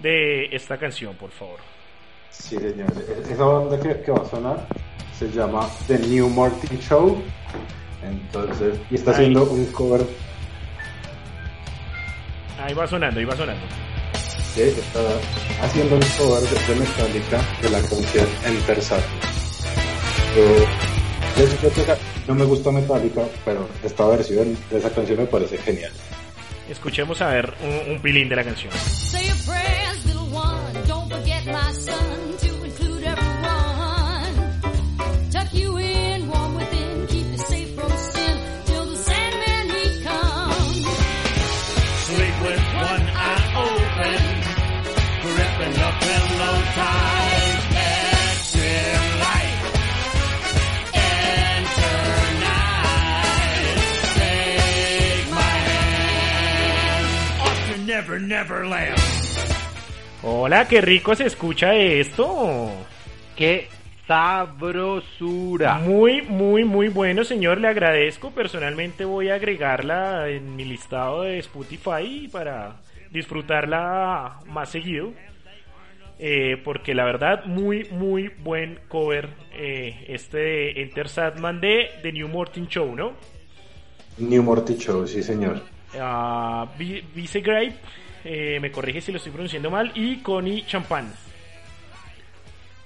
de esta canción, por favor. Sí, señor. Esa banda que va a sonar se llama The New Morty Show. Entonces, y está haciendo un cover. Ahí va sonando. Sí, está haciendo un cover de Metallica de la canción Enter Sandman. No me gusta Metallica, pero esta versión de esa canción me parece genial. Escuchemos a ver un pilín de la canción. My son, to include everyone, tuck you in, warm within, keep you safe from sin, till the Sandman he comes. Sleep with one eye open, gripping your pillow tight, exit light, enter night, take my hand, off to never, never land. Hola, qué rico se escucha esto. Qué sabrosura. Muy, muy, muy bueno, señor. Le agradezco. Personalmente voy a agregarla en mi listado de Spotify para disfrutarla más seguido. Porque la verdad, muy, muy buen cover. Este de Enter Sandman de The New Morty Show, ¿no? New Morty Show, sí, señor. Vice Grape. Me corrige si lo estoy pronunciando mal. Y Connie Champán.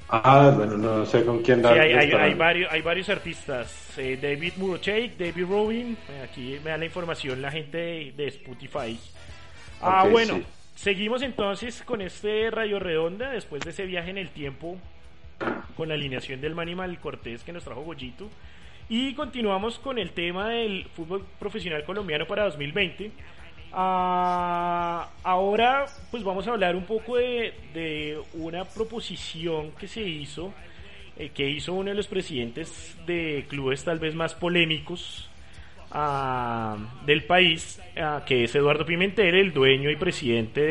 Bueno, no sé con quién dar. Sí, hay varios artistas. David Murochet, David Robin. Aquí me da la información la gente de Spotify. Bueno, sí. Seguimos entonces con este Radio Redonda. Después de ese viaje en el tiempo, con la alineación del Manimal Cortés que nos trajo Goyito. Y continuamos con el tema del fútbol profesional colombiano para 2020. Ahora pues vamos a hablar un poco de una proposición que se hizo, que hizo uno de los presidentes de clubes tal vez más polémicos del país, que es Eduardo Pimentel, el dueño y presidente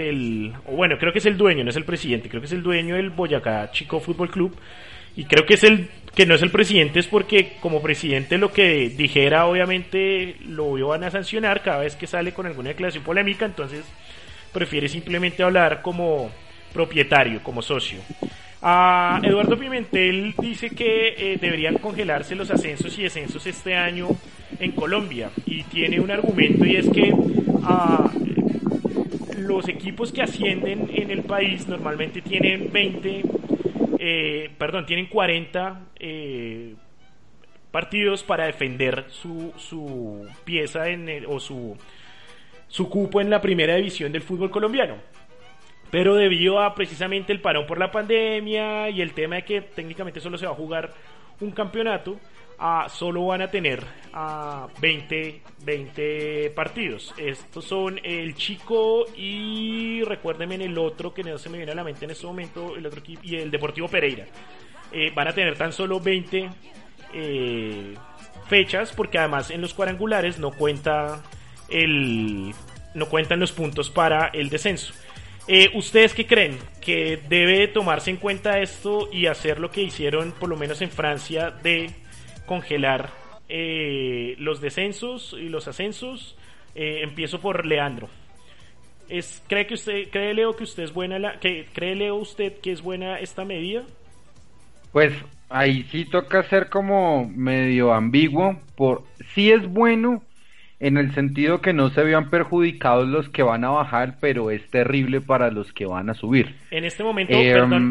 creo que es el dueño, no es el presidente, creo que es el dueño del Boyacá Chicó Fútbol Club, y creo que es el que no es el presidente, es porque como presidente lo que dijera obviamente lo iban a sancionar cada vez que sale con alguna declaración polémica, entonces prefiere simplemente hablar como propietario, como socio. Eduardo Pimentel dice que deberían congelarse los ascensos y descensos este año en Colombia, y tiene un argumento, y es que los equipos que ascienden en el país normalmente tienen 40 partidos para defender su pieza o su cupo en la primera división del fútbol colombiano. Pero debido a precisamente el parón por la pandemia y el tema de que técnicamente solo se va a jugar un campeonato, solo van a tener 20 partidos. Estos son el Chico y recuérdenme el otro que no se me viene a la mente en este momento, el otro equipo, y el Deportivo Pereira. Van a tener tan solo 20 fechas, porque además en los cuadrangulares no cuentan los puntos para el descenso. ¿Ustedes qué creen? ¿Que debe tomarse en cuenta esto y hacer lo que hicieron por lo menos en Francia de congelar los descensos y los ascensos? Empiezo por Leandro. ¿Cree Leo usted que es buena esta medida? Pues ahí sí toca ser como medio ambiguo. Sí es bueno en el sentido que no se vean perjudicados los que van a bajar, pero es terrible para los que van a subir. En este momento,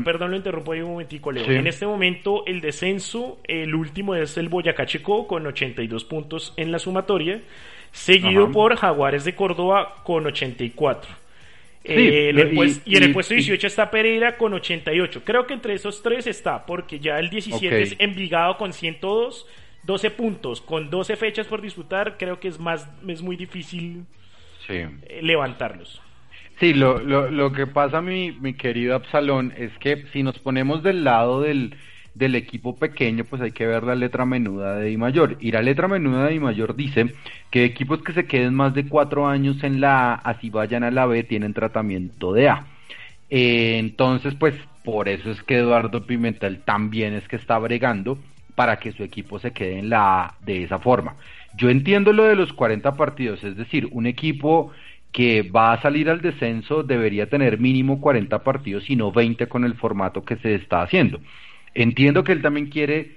perdón lo interrumpo ahí un momentico, Leo. Sí. En este momento el descenso, el último es el Boyacá Chicó con 82 puntos en la sumatoria, seguido por Jaguares de Córdoba con 84. Sí, y en el puesto 18 está Pereira con 88. Creo que entre esos tres está, porque ya el 17 es Envigado con 102, 12 puntos, con 12 fechas por disputar. Creo que es muy difícil levantarlos. Sí, lo que pasa, mi querido Absalón, es que si nos ponemos del lado del equipo pequeño, pues hay que ver la letra menuda de Dimayor. Y la letra menuda de Dimayor dice que equipos que se queden más de 4 años en la A, así vayan a la B, tienen tratamiento de A. Entonces, pues por eso es que Eduardo Pimentel también es que está bregando para que su equipo se quede en la A de esa forma. Yo entiendo lo de los 40 partidos, es decir, un equipo que va a salir al descenso debería tener mínimo 40 partidos, sino 20 con el formato que se está haciendo. Entiendo que él también quiere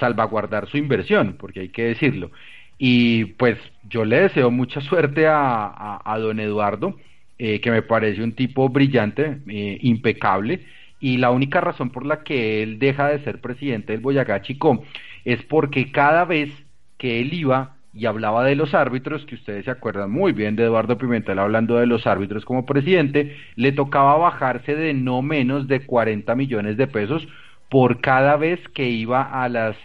salvaguardar su inversión, porque hay que decirlo, y pues yo le deseo mucha suerte a don Eduardo, que me parece un tipo brillante, impecable, y la única razón por la que él deja de ser presidente del Boyacá Chicó es porque cada vez que él iba y hablaba de los árbitros, que ustedes se acuerdan muy bien de Eduardo Pimentel hablando de los árbitros como presidente, le tocaba bajarse de no menos de 40 millones de pesos por cada vez que iba a las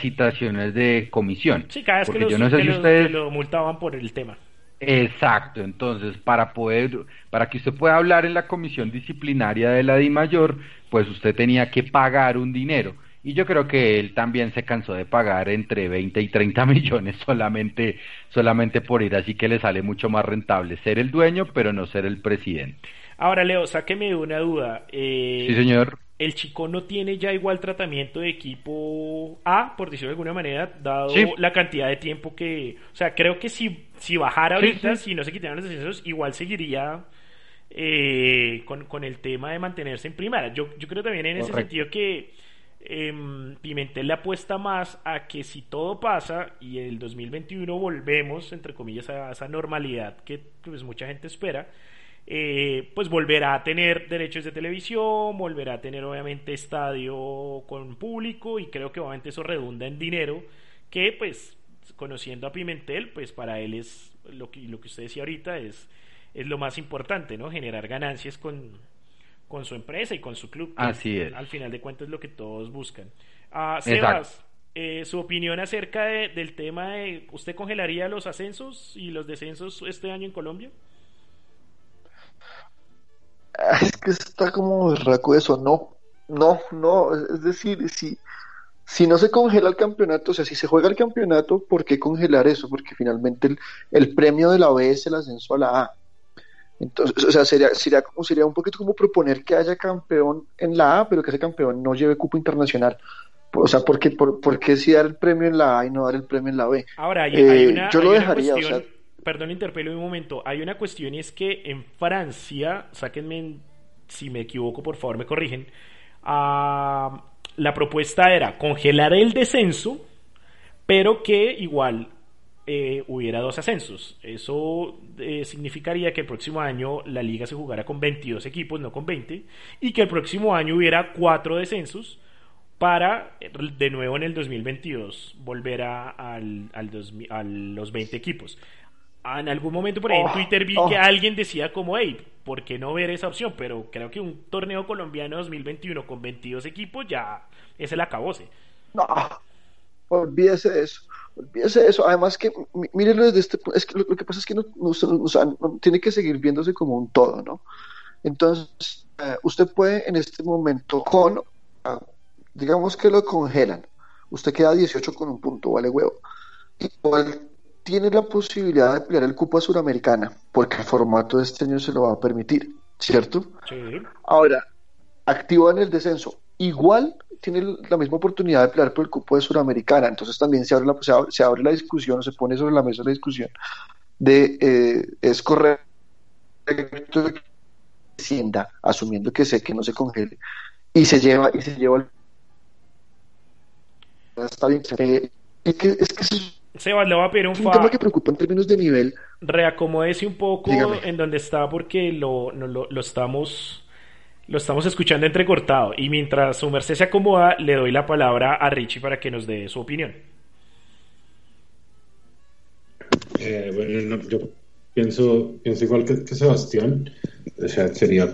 citaciones de comisión. Sí, cada vez que lo multaban por el tema. Exacto, entonces para que usted pueda hablar en la comisión disciplinaria de la Dimayor, pues usted tenía que pagar un dinero. Y yo creo que él también se cansó de pagar entre 20 y 30 millones solamente por ir, así que le sale mucho más rentable ser el dueño, pero no ser el presidente. Ahora, Leo, sáqueme una duda. Sí, señor. ¿El Chicó no tiene ya igual tratamiento de equipo A, por decirlo de alguna manera, dado sí, la cantidad de tiempo que... O sea, creo que si bajara ahorita, sí. Si no se quitaran los descensos, igual seguiría... con el tema de mantenerse en primera. Yo creo también en correcto, ese sentido que... Pimentel le apuesta más a que si todo pasa y en el 2021 volvemos entre comillas a esa normalidad que pues mucha gente espera, pues volverá a tener derechos de televisión, volverá a tener obviamente estadio con público, y creo que obviamente eso redunda en dinero que, pues conociendo a Pimentel, pues para él es lo que usted decía ahorita, es lo más importante, ¿no? Generar ganancias con su empresa y con su club. Así es. Al final de cuentas es lo que todos buscan. Sebas, su opinión acerca del tema de... ¿Usted congelaría los ascensos y los descensos este año en Colombia? Es que está como berraco eso. No. Es decir, si no se congela el campeonato, o sea, si se juega el campeonato, ¿por qué congelar eso? Porque finalmente el premio de la B es el ascenso a la A. Entonces, o sea, sería un poquito como proponer que haya campeón en la A, pero que ese campeón no lleve cupo internacional. O sea, ¿por qué sí dar el premio en la A y no dar el premio en la B? Ahora, yo lo dejaría, cuestión, o sea... Perdón, interpelo un momento. Hay una cuestión, y es que en Francia, sáquenme si me equivoco, por favor me corrigen, la propuesta era congelar el descenso, pero que igual... hubiera 2 ascensos. Eso significaría que el próximo año la liga se jugara con 22 equipos, no con 20, y que el próximo año hubiera 4 descensos para de nuevo en el 2022 volver a los 20 equipos. En algún momento por ahí en Twitter vi que alguien decía como, hey, ¿por qué no ver esa opción? Pero creo que un torneo colombiano 2021 con 22 equipos ya es el acabose. No, olvídese de eso. Además que, mírenlo desde este punto, es que lo que pasa es que no, tiene que seguir viéndose como un todo, ¿no? Entonces, usted puede en este momento digamos que lo congelan, usted queda 18 con un punto, vale huevo, igual tiene la posibilidad de pelear el cupo a Sudamericana, porque el formato de este año se lo va a permitir, ¿cierto? Sí. Ahora, activan el descenso, igual tiene la misma oportunidad de pelear por el cupo de Suramericana, entonces también se abre la discusión, se pone sobre la mesa la discusión de es correcto que descienda, asumiendo que no se congele, y se lleva está bien. Es que Seba, le va a pedir un tema que preocupa en términos de nivel. Reacomódese un poco. Dígame. En donde está, porque lo estamos escuchando entrecortado, y mientras su merced se acomoda le doy la palabra a Richie para que nos dé su opinión. Bueno, yo pienso igual que Sebastián. O sea, sería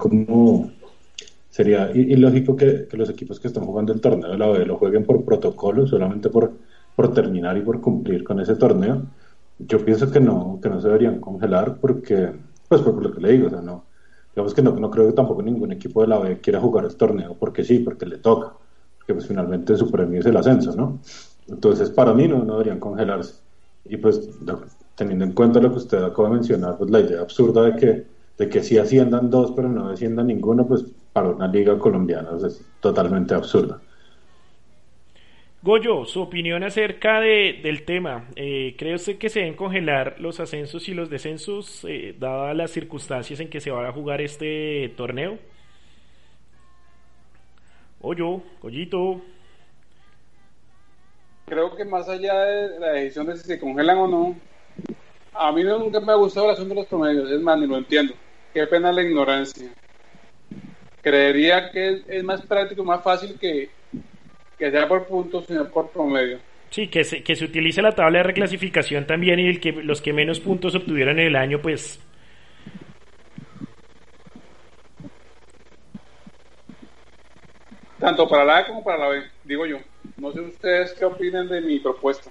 ilógico que los equipos que están jugando el torneo de la B lo jueguen por protocolo, solamente por terminar y por cumplir con ese torneo. Yo pienso que no se deberían congelar, porque pues por lo que le digo, o sea, no, digamos que no creo que tampoco ningún equipo de la B quiera jugar el torneo porque sí, porque le toca, porque pues finalmente su premio es el ascenso, ¿no? Entonces para mí no deberían congelarse, y pues teniendo en cuenta lo que usted acaba de mencionar, pues la idea absurda de que sí asciendan dos pero no desciendan ninguno, pues para una liga colombiana es totalmente absurda. Goyo, su opinión acerca del tema. ¿Cree usted que se deben congelar los ascensos y los descensos, dadas las circunstancias en que se va a jugar este torneo? Goyito. Creo que más allá de la decisión de si se congelan o no, a mí nunca me ha gustado el asunto de los promedios, es más, ni lo entiendo. Qué pena la ignorancia. Creería que es más práctico, más fácil que sea por puntos, sino por promedio. Sí, que se utilice la tabla de reclasificación también, y los que menos puntos obtuvieron en el año, pues... Tanto para la A como para la B, digo yo. No sé ustedes qué opinan de mi propuesta.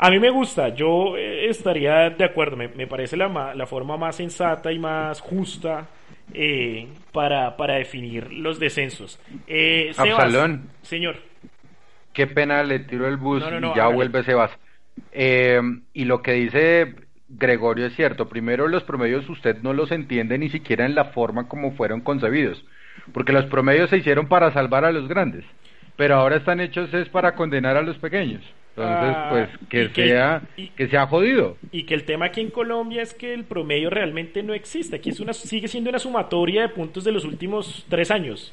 A mí me gusta, yo estaría de acuerdo, me parece la forma más sensata y más justa para definir los descensos. Absalón, señor. Qué pena, le tiro el bus. No, y ya vuelve Sebas. Y lo que dice Gregorio es cierto. Primero, los promedios usted no los entiende ni siquiera en la forma como fueron concebidos, porque los promedios se hicieron para salvar a los grandes, pero ahora están hechos es para condenar a los pequeños. Entonces, pues, que sea jodido. Y que el tema aquí en Colombia es que el promedio realmente no existe. Aquí sigue siendo una sumatoria de puntos de los últimos 3 años.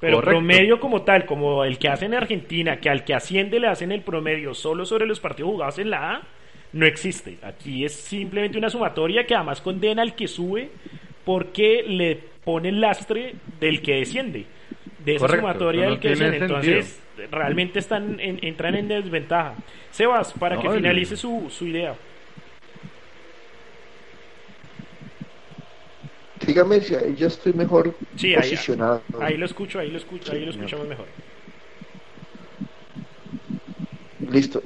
Pero correcto. Promedio como tal, como el que hace en Argentina, que al que asciende le hacen el promedio solo sobre los partidos jugados en la A, no existe. Aquí es simplemente una sumatoria que además condena al que sube porque le pone el lastre del que desciende. De esa correcto, sumatoria del que desciende. Entonces... realmente entran en desventaja. Sebas, para que finalice su idea. Dígame si ahí ya estoy mejor posicionado. Ahí lo escucho, sí, ahí lo escuchamos mejor. Listo.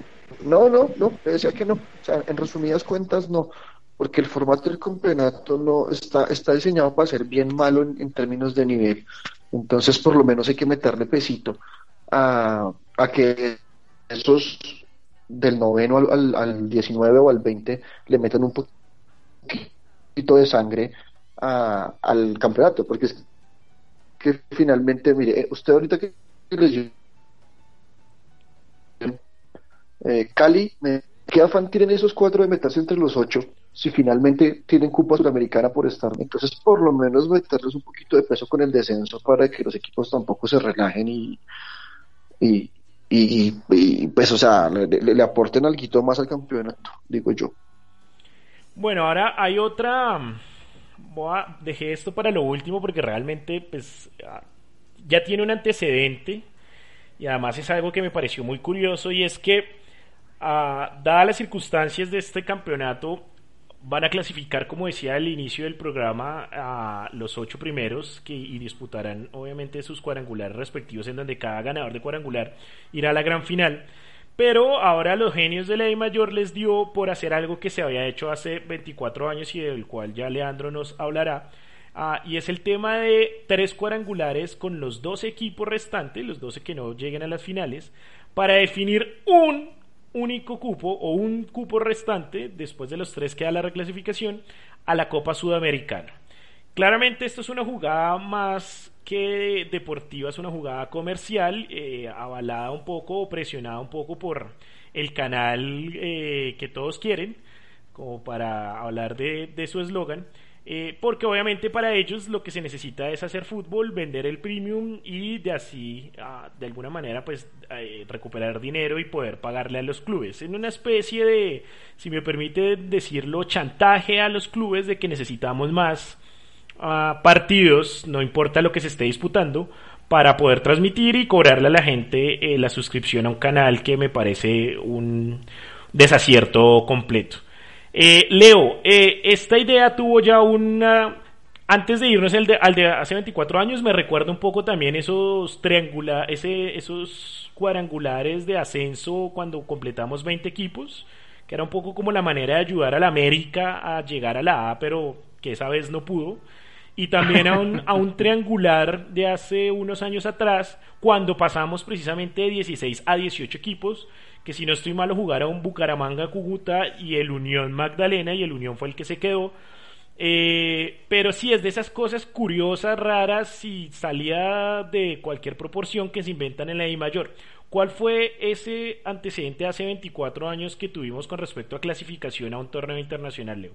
No, decía que no. O sea, en resumidas cuentas, no. Porque el formato del campeonato no está diseñado para ser bien malo en términos de nivel. Entonces, por lo menos hay que meterle pesito a que esos del noveno al 19 o al 20 le metan un poquito de sangre al campeonato, porque es que finalmente, mire, usted ahorita que leyó Cali, me queda fan, tienen esos 4 de metas entre los 8, si finalmente tienen cupo sudamericana por estar, entonces por lo menos meterles un poquito de peso con el descenso para que los equipos tampoco se relajen y pues, o sea, le aporten alguito más al campeonato, digo yo. Bueno, ahora hay otra. Dejé esto para lo último porque realmente pues ya tiene un antecedente y además es algo que me pareció muy curioso, y es que dadas las circunstancias de este campeonato van a clasificar, como decía al inicio del programa, a los 8 primeros y disputarán obviamente sus cuadrangulares respectivos, en donde cada ganador de cuadrangular irá a la gran final. Pero ahora los genios de la Dimayor les dio por hacer algo que se había hecho hace 24 años y del cual ya Leandro nos hablará, y es el tema de 3 cuadrangulares con los 12 equipos restantes, los 12 que no lleguen a las finales, para definir un único cupo o un cupo restante después de los 3 que da la reclasificación a la Copa Sudamericana. Claramente esto es una jugada más que deportiva, es una jugada comercial, avalada un poco o presionada un poco por el canal que todos quieren, como para hablar de su eslogan, porque obviamente para ellos lo que se necesita es hacer fútbol, vender el premium y de así, de alguna manera, pues recuperar dinero y poder pagarle a los clubes, en una especie de, si me permite decirlo, chantaje a los clubes de que necesitamos más partidos, no importa lo que se esté disputando, para poder transmitir y cobrarle a la gente la suscripción a un canal que me parece un desacierto completo. Leo, esta idea tuvo ya una... Antes de irnos al de hace 24 años, me recuerda un poco también esos cuadrangulares de ascenso cuando completamos 20 equipos, que era un poco como la manera de ayudar a la América a llegar a la A, pero que esa vez no pudo, y también a un triangular de hace unos años atrás, cuando pasamos precisamente de 16 a 18 equipos, que si no estoy malo jugaron Bucaramanga, Cúcuta y el Unión Magdalena, y el Unión fue el que se quedó. Pero sí es de esas cosas curiosas, raras y salida de cualquier proporción que se inventan en la Dimayor. ¿Cuál fue ese antecedente hace 24 años que tuvimos con respecto a clasificación a un torneo internacional, Leo?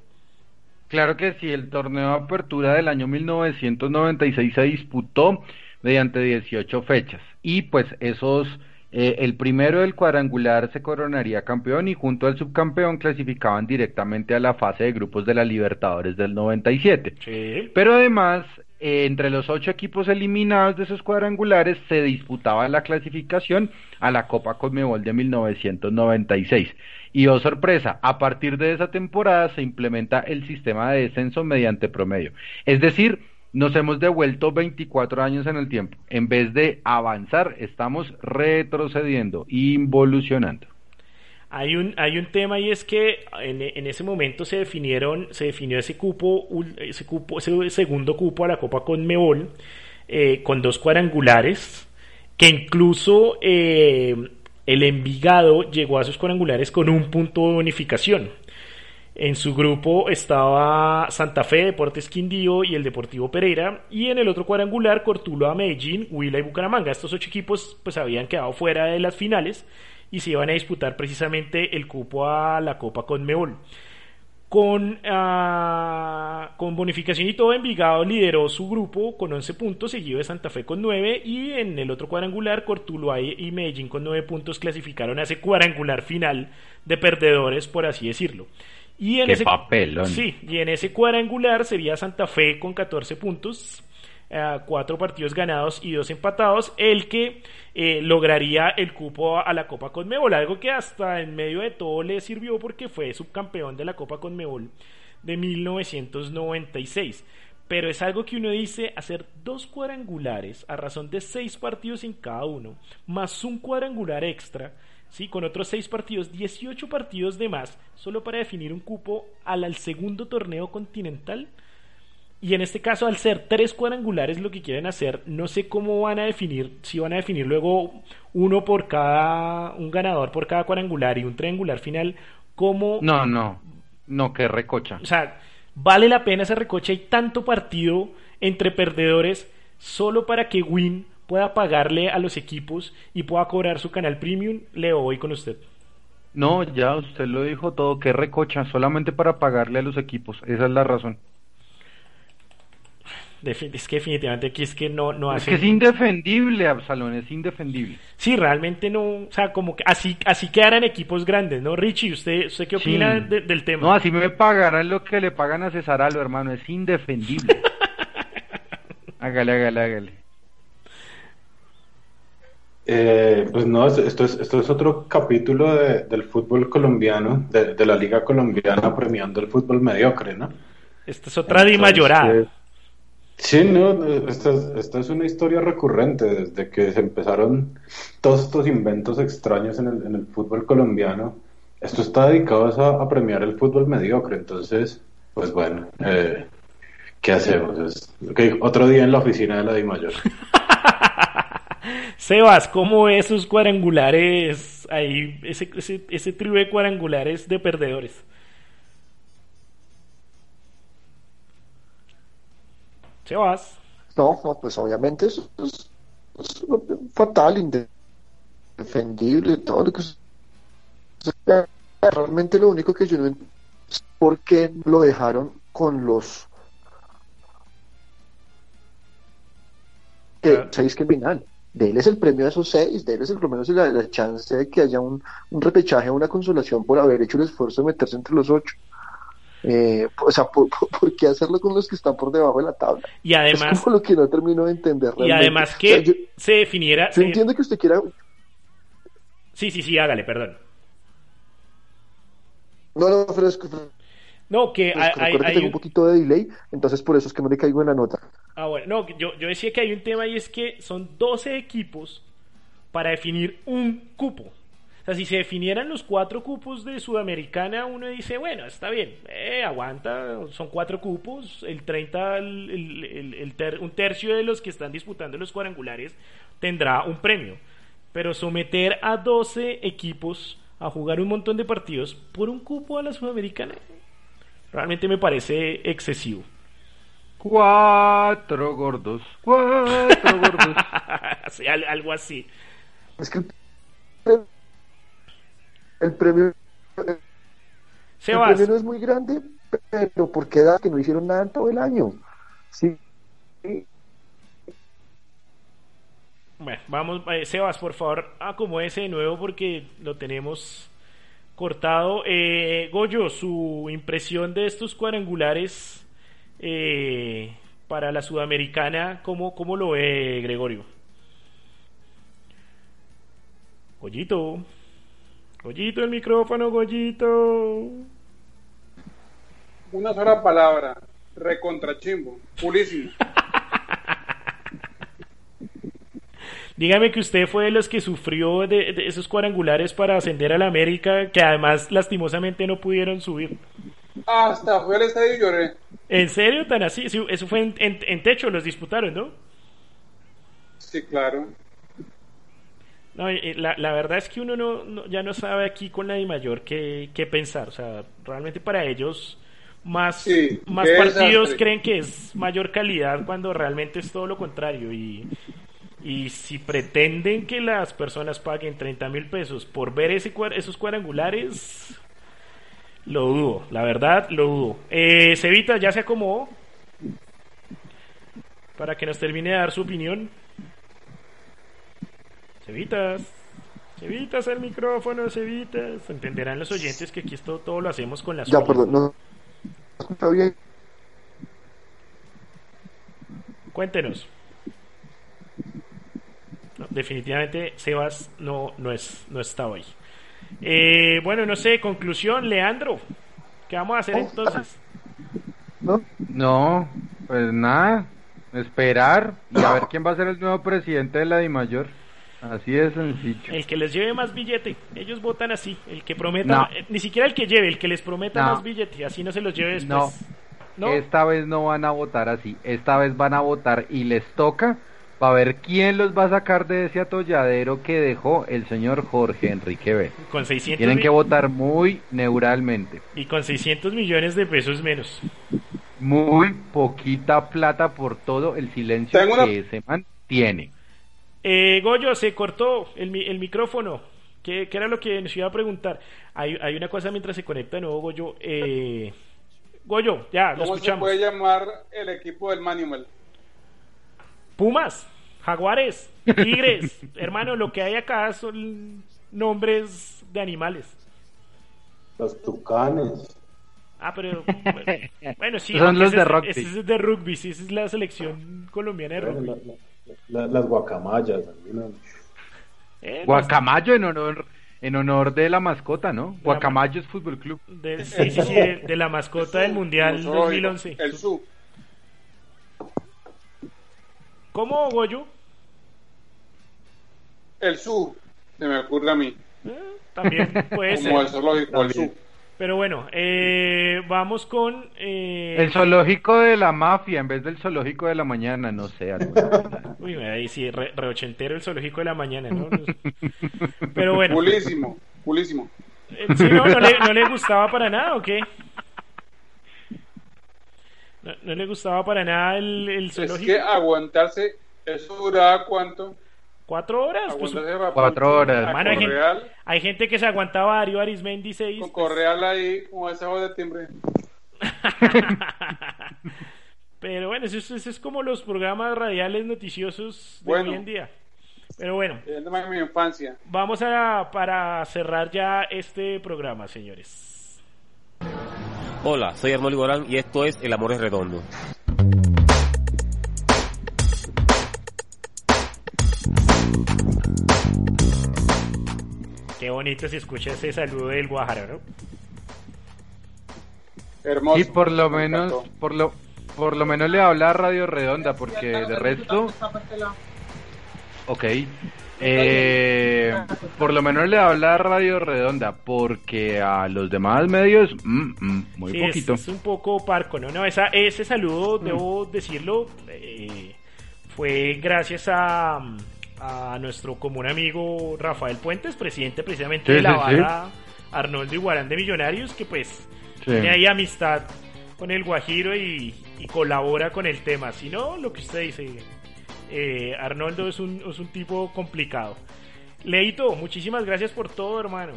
Claro que sí, el torneo de apertura del año 1996 se disputó mediante 18 fechas y pues esos, el primero del cuadrangular se coronaría campeón y junto al subcampeón clasificaban directamente a la fase de grupos de la Libertadores del 97. Sí. Pero además, entre los 8 equipos eliminados de esos cuadrangulares se disputaba la clasificación a la Copa Conmebol de 1996. Y oh sorpresa, a partir de esa temporada se implementa el sistema de descenso mediante promedio. Es decir, nos hemos devuelto 24 años en el tiempo. En vez de avanzar, estamos retrocediendo, involucionando. Hay un tema, y es que en ese momento se definió ese segundo cupo a la Copa Conmebol, con 2 cuadrangulares, que incluso el Envigado llegó a sus cuadrangulares con un punto de bonificación. En su grupo estaba Santa Fe, Deportes Quindío y el Deportivo Pereira, y en el otro cuadrangular Cortuluá, Medellín, Huila y Bucaramanga. Estos 8 equipos pues habían quedado fuera de las finales y se iban a disputar precisamente el cupo a la Copa Conmebol. Con bonificación y todo, Envigado lideró su grupo con 11 puntos, seguido de Santa Fe con 9, y en el otro cuadrangular Cortuluá y Medellín con 9 puntos clasificaron a ese cuadrangular final de perdedores, por así decirlo. Y en ese papelón. Sí, y en ese cuadrangular sería Santa Fe con 14 puntos, 4 partidos ganados y 2 empatados, el que lograría el cupo a la Copa Conmebol, algo que hasta en medio de todo le sirvió porque fue subcampeón de la Copa Conmebol de 1996. Pero es algo que uno dice, hacer 2 cuadrangulares a razón de 6 partidos en cada uno, más un cuadrangular extra, sí, con otros 6 partidos, 18 partidos de más, solo para definir un cupo al segundo torneo continental. Y en este caso, al ser 3 cuadrangulares lo que quieren hacer, no sé cómo van a definir, si van a definir luego uno por cada, un ganador por cada cuadrangular y un triangular final, cómo... No, que recocha. O sea, vale la pena ese recocha y tanto partido entre perdedores solo para que Win pueda pagarle a los equipos y pueda cobrar su canal premium. Leo, voy con usted. No, ya usted lo dijo todo, que recocha, solamente para pagarle a los equipos, esa es la razón. Es que definitivamente aquí es que no hace... Es que es indefendible, Absalón, es indefendible. Sí, realmente no, o sea, como que así quedaran equipos grandes, ¿no? Richie, ¿usted qué opina del tema? No, así me pagarán lo que le pagan a César Alba, hermano, es indefendible. Hágale. Pues no, esto es otro capítulo del fútbol colombiano, de la liga colombiana premiando el fútbol mediocre, ¿no? Esta es otra Dimayorada. Sí, no, esta es una historia recurrente desde que se empezaron todos estos inventos extraños en el fútbol colombiano. Esto está dedicado a premiar el fútbol mediocre, entonces, pues bueno, ¿qué hacemos? Okay, otro día en la oficina de la Dimayor. Sebas, ¿cómo ves sus cuadrangulares ahí, ese trío de cuadrangulares de perdedores? Sebas. No, pues obviamente eso es fatal, indefendible, todo lo que... Realmente lo único que yo no entiendo es por qué lo dejaron con los 6 que final. Deles el premio a esos 6, deles por lo menos la chance de que haya un repechaje, una consolación por haber hecho el esfuerzo de meterse entre los 8. O sea, ¿por qué hacerlo con los que están por debajo de la tabla? Y además, es como lo que no termino de entender realmente. Y además que, o sea, yo entiendo que usted quiera... Sí, hágale, perdón. No, fresco. No, que hay tengo un poquito de delay, entonces por eso es que no le caigo en la nota. Ah, bueno, no, yo decía que hay un tema, y es que son 12 equipos para definir un cupo. O sea, si se definieran los 4 cupos de Sudamericana, uno dice, bueno, está bien, aguanta, son 4 cupos, un tercio de los que están disputando los cuadrangulares tendrá un premio. Pero someter a 12 equipos a jugar un montón de partidos por un cupo a la Sudamericana realmente me parece excesivo. 4 gordos. Sí, algo así. Es que el premio, premio no es muy grande, pero porque da que no hicieron nada en todo el año. Sí. Bueno, vamos, Sebas, por favor, acomódese de nuevo porque lo tenemos cortado. Goyo, su impresión de estos cuadrangulares para la Sudamericana, ¿cómo lo ve, Gregorio? Goyito, el micrófono, Goyito. Una sola palabra: recontrachimbo, pulísimo. Dígame que usted fue de los que sufrió de esos cuadrangulares para ascender a la América, que además lastimosamente no pudieron subir. Hasta fui al estadio y lloré. ¿En serio? ¿Tan así? Sí, eso fue en techo, los disputaron, ¿no? Sí, claro. No, la verdad es que uno no ya no sabe aquí con la Dimayor qué pensar. O sea, realmente para ellos más partidos creen que es mayor calidad cuando realmente es todo lo contrario. Y si pretenden que las personas paguen 30.000 pesos por ver esos cuadrangulares, lo dudo, la verdad, lo dudo. Cevita, ya se acomodó para que nos termine de dar su opinión. Cevitas, el micrófono, Cevitas. Entenderán los oyentes que aquí esto todo lo hacemos con la suya. Ya, perdón, no está bien. Cuéntenos. No, definitivamente Sebas no está hoy. Bueno, no sé, conclusión, Leandro, ¿qué vamos a hacer entonces? No, pues nada, esperar y a ver quién va a ser el nuevo presidente de la Dimayor. Así es sencillo. El que les lleve más billete, ellos votan así, el que prometa, ni siquiera el que lleve, el que les prometa más billete, así no se los lleve después. No, esta vez no van a votar así, esta vez van a votar y les toca para ver quién los va a sacar de ese atolladero que dejó el señor Jorge Enrique Vélez. Con 600 tienen que votar muy neuralmente. Y con 600 millones de pesos menos. Muy poquita plata por todo el silencio que se mantiene. Goyo, se cortó el micrófono. ¿Qué era lo que nos iba a preguntar? Hay una cosa mientras se conecta de nuevo, Goyo. Goyo, ya, lo escuchamos. ¿Cómo se puede llamar el equipo del Manimal? Pumas, Jaguares, Tigres, hermano, lo que hay acá son nombres de animales. Los Tucanes. Pero bueno, sí, son los de rugby. Ese es de rugby, sí, esa es la selección colombiana de rugby. Las guacamayas. Guacamayo en honor de la mascota, ¿no? Guacamayos Fútbol Club. De la mascota del Mundial 2011. El Sub. ¿Cómo, Goyo? El Sur, se me ocurre a mí. También puede ser. Como el zoológico, el Sur. Pero bueno, vamos con... El zoológico de la mafia, en vez del zoológico de la mañana, no sé. Uy, ahí sí, reochentero el zoológico de la mañana, ¿no? Pero bueno. Pulísimo. Sí, ¿no le gustaba para nada o qué? No le gustaba para nada el zoológico. Es que aguantarse, ¿eso duraba cuánto? 4 horas. Pues, 4 horas. Hermano, hay gente que se aguantaba a Darío Arismendi 6. Con Correal ahí, como esa voz de timbre. Pero bueno, eso es como los programas radiales noticiosos de hoy en día. Pero bueno. Es de mi infancia. Vamos para cerrar ya este programa, señores. Hola, soy Arnoldo Iguarán y esto es El Amor es Redondo. Qué bonito se escucha ese saludo del Guajara, ¿no? Hermoso. Y por lo menos le habla a Radio Redonda, porque de resto. Ok. Por lo menos le habla Radio Redonda, porque a los demás medios muy sí, poquito. Es un poco parco, ¿no? No, ese saludo, debo decirlo, fue gracias a nuestro común amigo Rafael Puentes, presidente precisamente de la barra Arnoldo Iguarán de Millonarios, que pues tiene ahí amistad con el Guajiro y colabora con el tema. Si no, lo que usted dice, Arnoldo es un tipo complicado. Leito, muchísimas gracias por todo, hermano.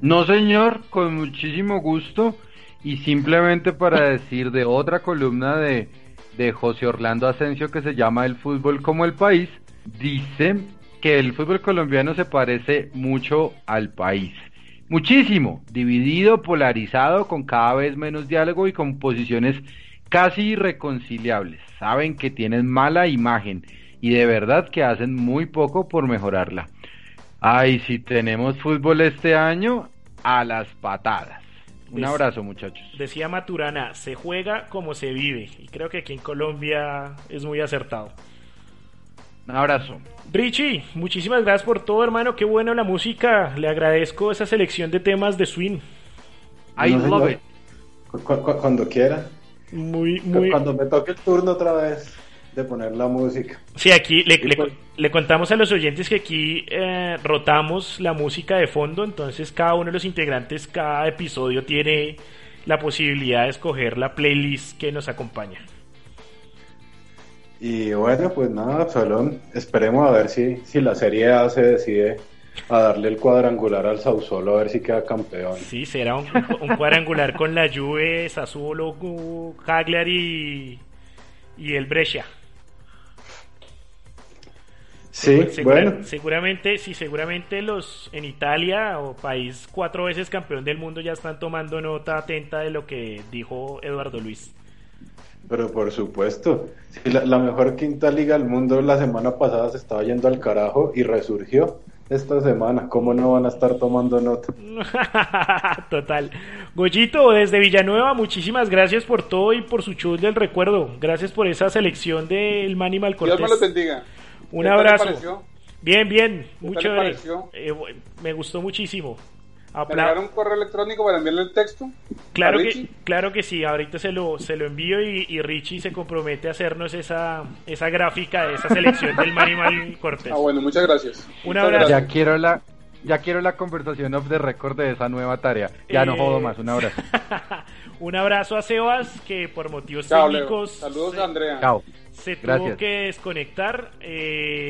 No, señor, con muchísimo gusto. Y simplemente para decir de otra columna de José Orlando Asensio, que se llama El Fútbol como el País, dice que el fútbol colombiano se parece mucho al país. Muchísimo, dividido, polarizado, con cada vez menos diálogo y con posiciones casi irreconciliables. Saben que tienen mala imagen y de verdad que hacen muy poco por mejorarla. Ay, si tenemos fútbol este año, a las patadas. Un abrazo, muchachos. Decía Maturana, se juega como se vive. Y creo que aquí en Colombia es muy acertado. Un abrazo. Richie, muchísimas gracias por todo, hermano. Qué bueno la música. Le agradezco esa selección de temas de swing. I love it. Cuando quiera. Muy. Cuando me toque el turno otra vez de poner la música. Sí, aquí le contamos a los oyentes que aquí rotamos la música de fondo. Entonces cada uno de los integrantes, cada episodio tiene la posibilidad de escoger la playlist que nos acompaña. Y bueno, pues nada, Salón, esperemos a ver si la Serie A se decide a darle el cuadrangular al Sassuolo, a ver si queda campeón. Sí, será un cuadrangular con la Juve, Sassuolo, Cagliari y el Brescia. Sí, bueno. Seguramente los en Italia, o país 4 veces campeón del mundo, ya están tomando nota atenta de lo que dijo Eduardo Luis. Pero por supuesto, si la mejor quinta liga del mundo la semana pasada se estaba yendo al carajo y resurgió esta semana, ¿cómo no van a estar tomando nota? Total. Goyito, desde Villanueva, muchísimas gracias por todo y por su show del recuerdo. Gracias por esa selección del Manimal Cortés. Dios me lo bendiga. Un abrazo. Bien, mucho gracias. Me gustó muchísimo. ¿Enviar un correo electrónico para enviarle el texto? Claro que sí, ahorita se lo envío y Richie se compromete a hacernos esa gráfica de esa selección del Manimal Cortés. Ah, bueno, muchas gracias. Un abrazo. Ya quiero la conversación off the record de esa nueva tarea. Ya no jodo más, un abrazo. Un abrazo a Sebas, que por motivos técnicos... Saludos a Andrea. Chao. Se tuvo que desconectar.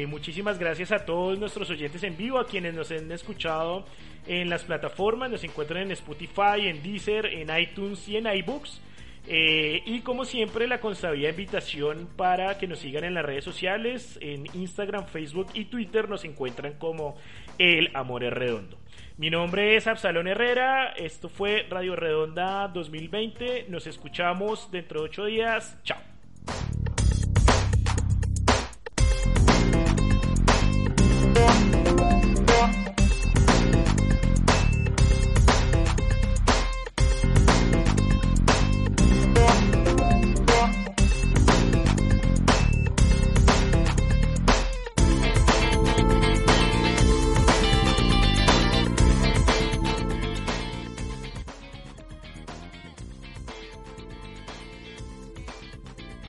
Muchísimas gracias a todos nuestros oyentes en vivo, a quienes nos han escuchado en las plataformas. Nos encuentran en Spotify, en Deezer, en iTunes y en iBooks. Y como siempre, la consabida invitación para que nos sigan en las redes sociales. En Instagram, Facebook y Twitter nos encuentran como El Amor es Redondo. Mi nombre es Absalón Herrera. Esto fue Radio Redonda 2020. Nos escuchamos dentro de 8 días. Chao.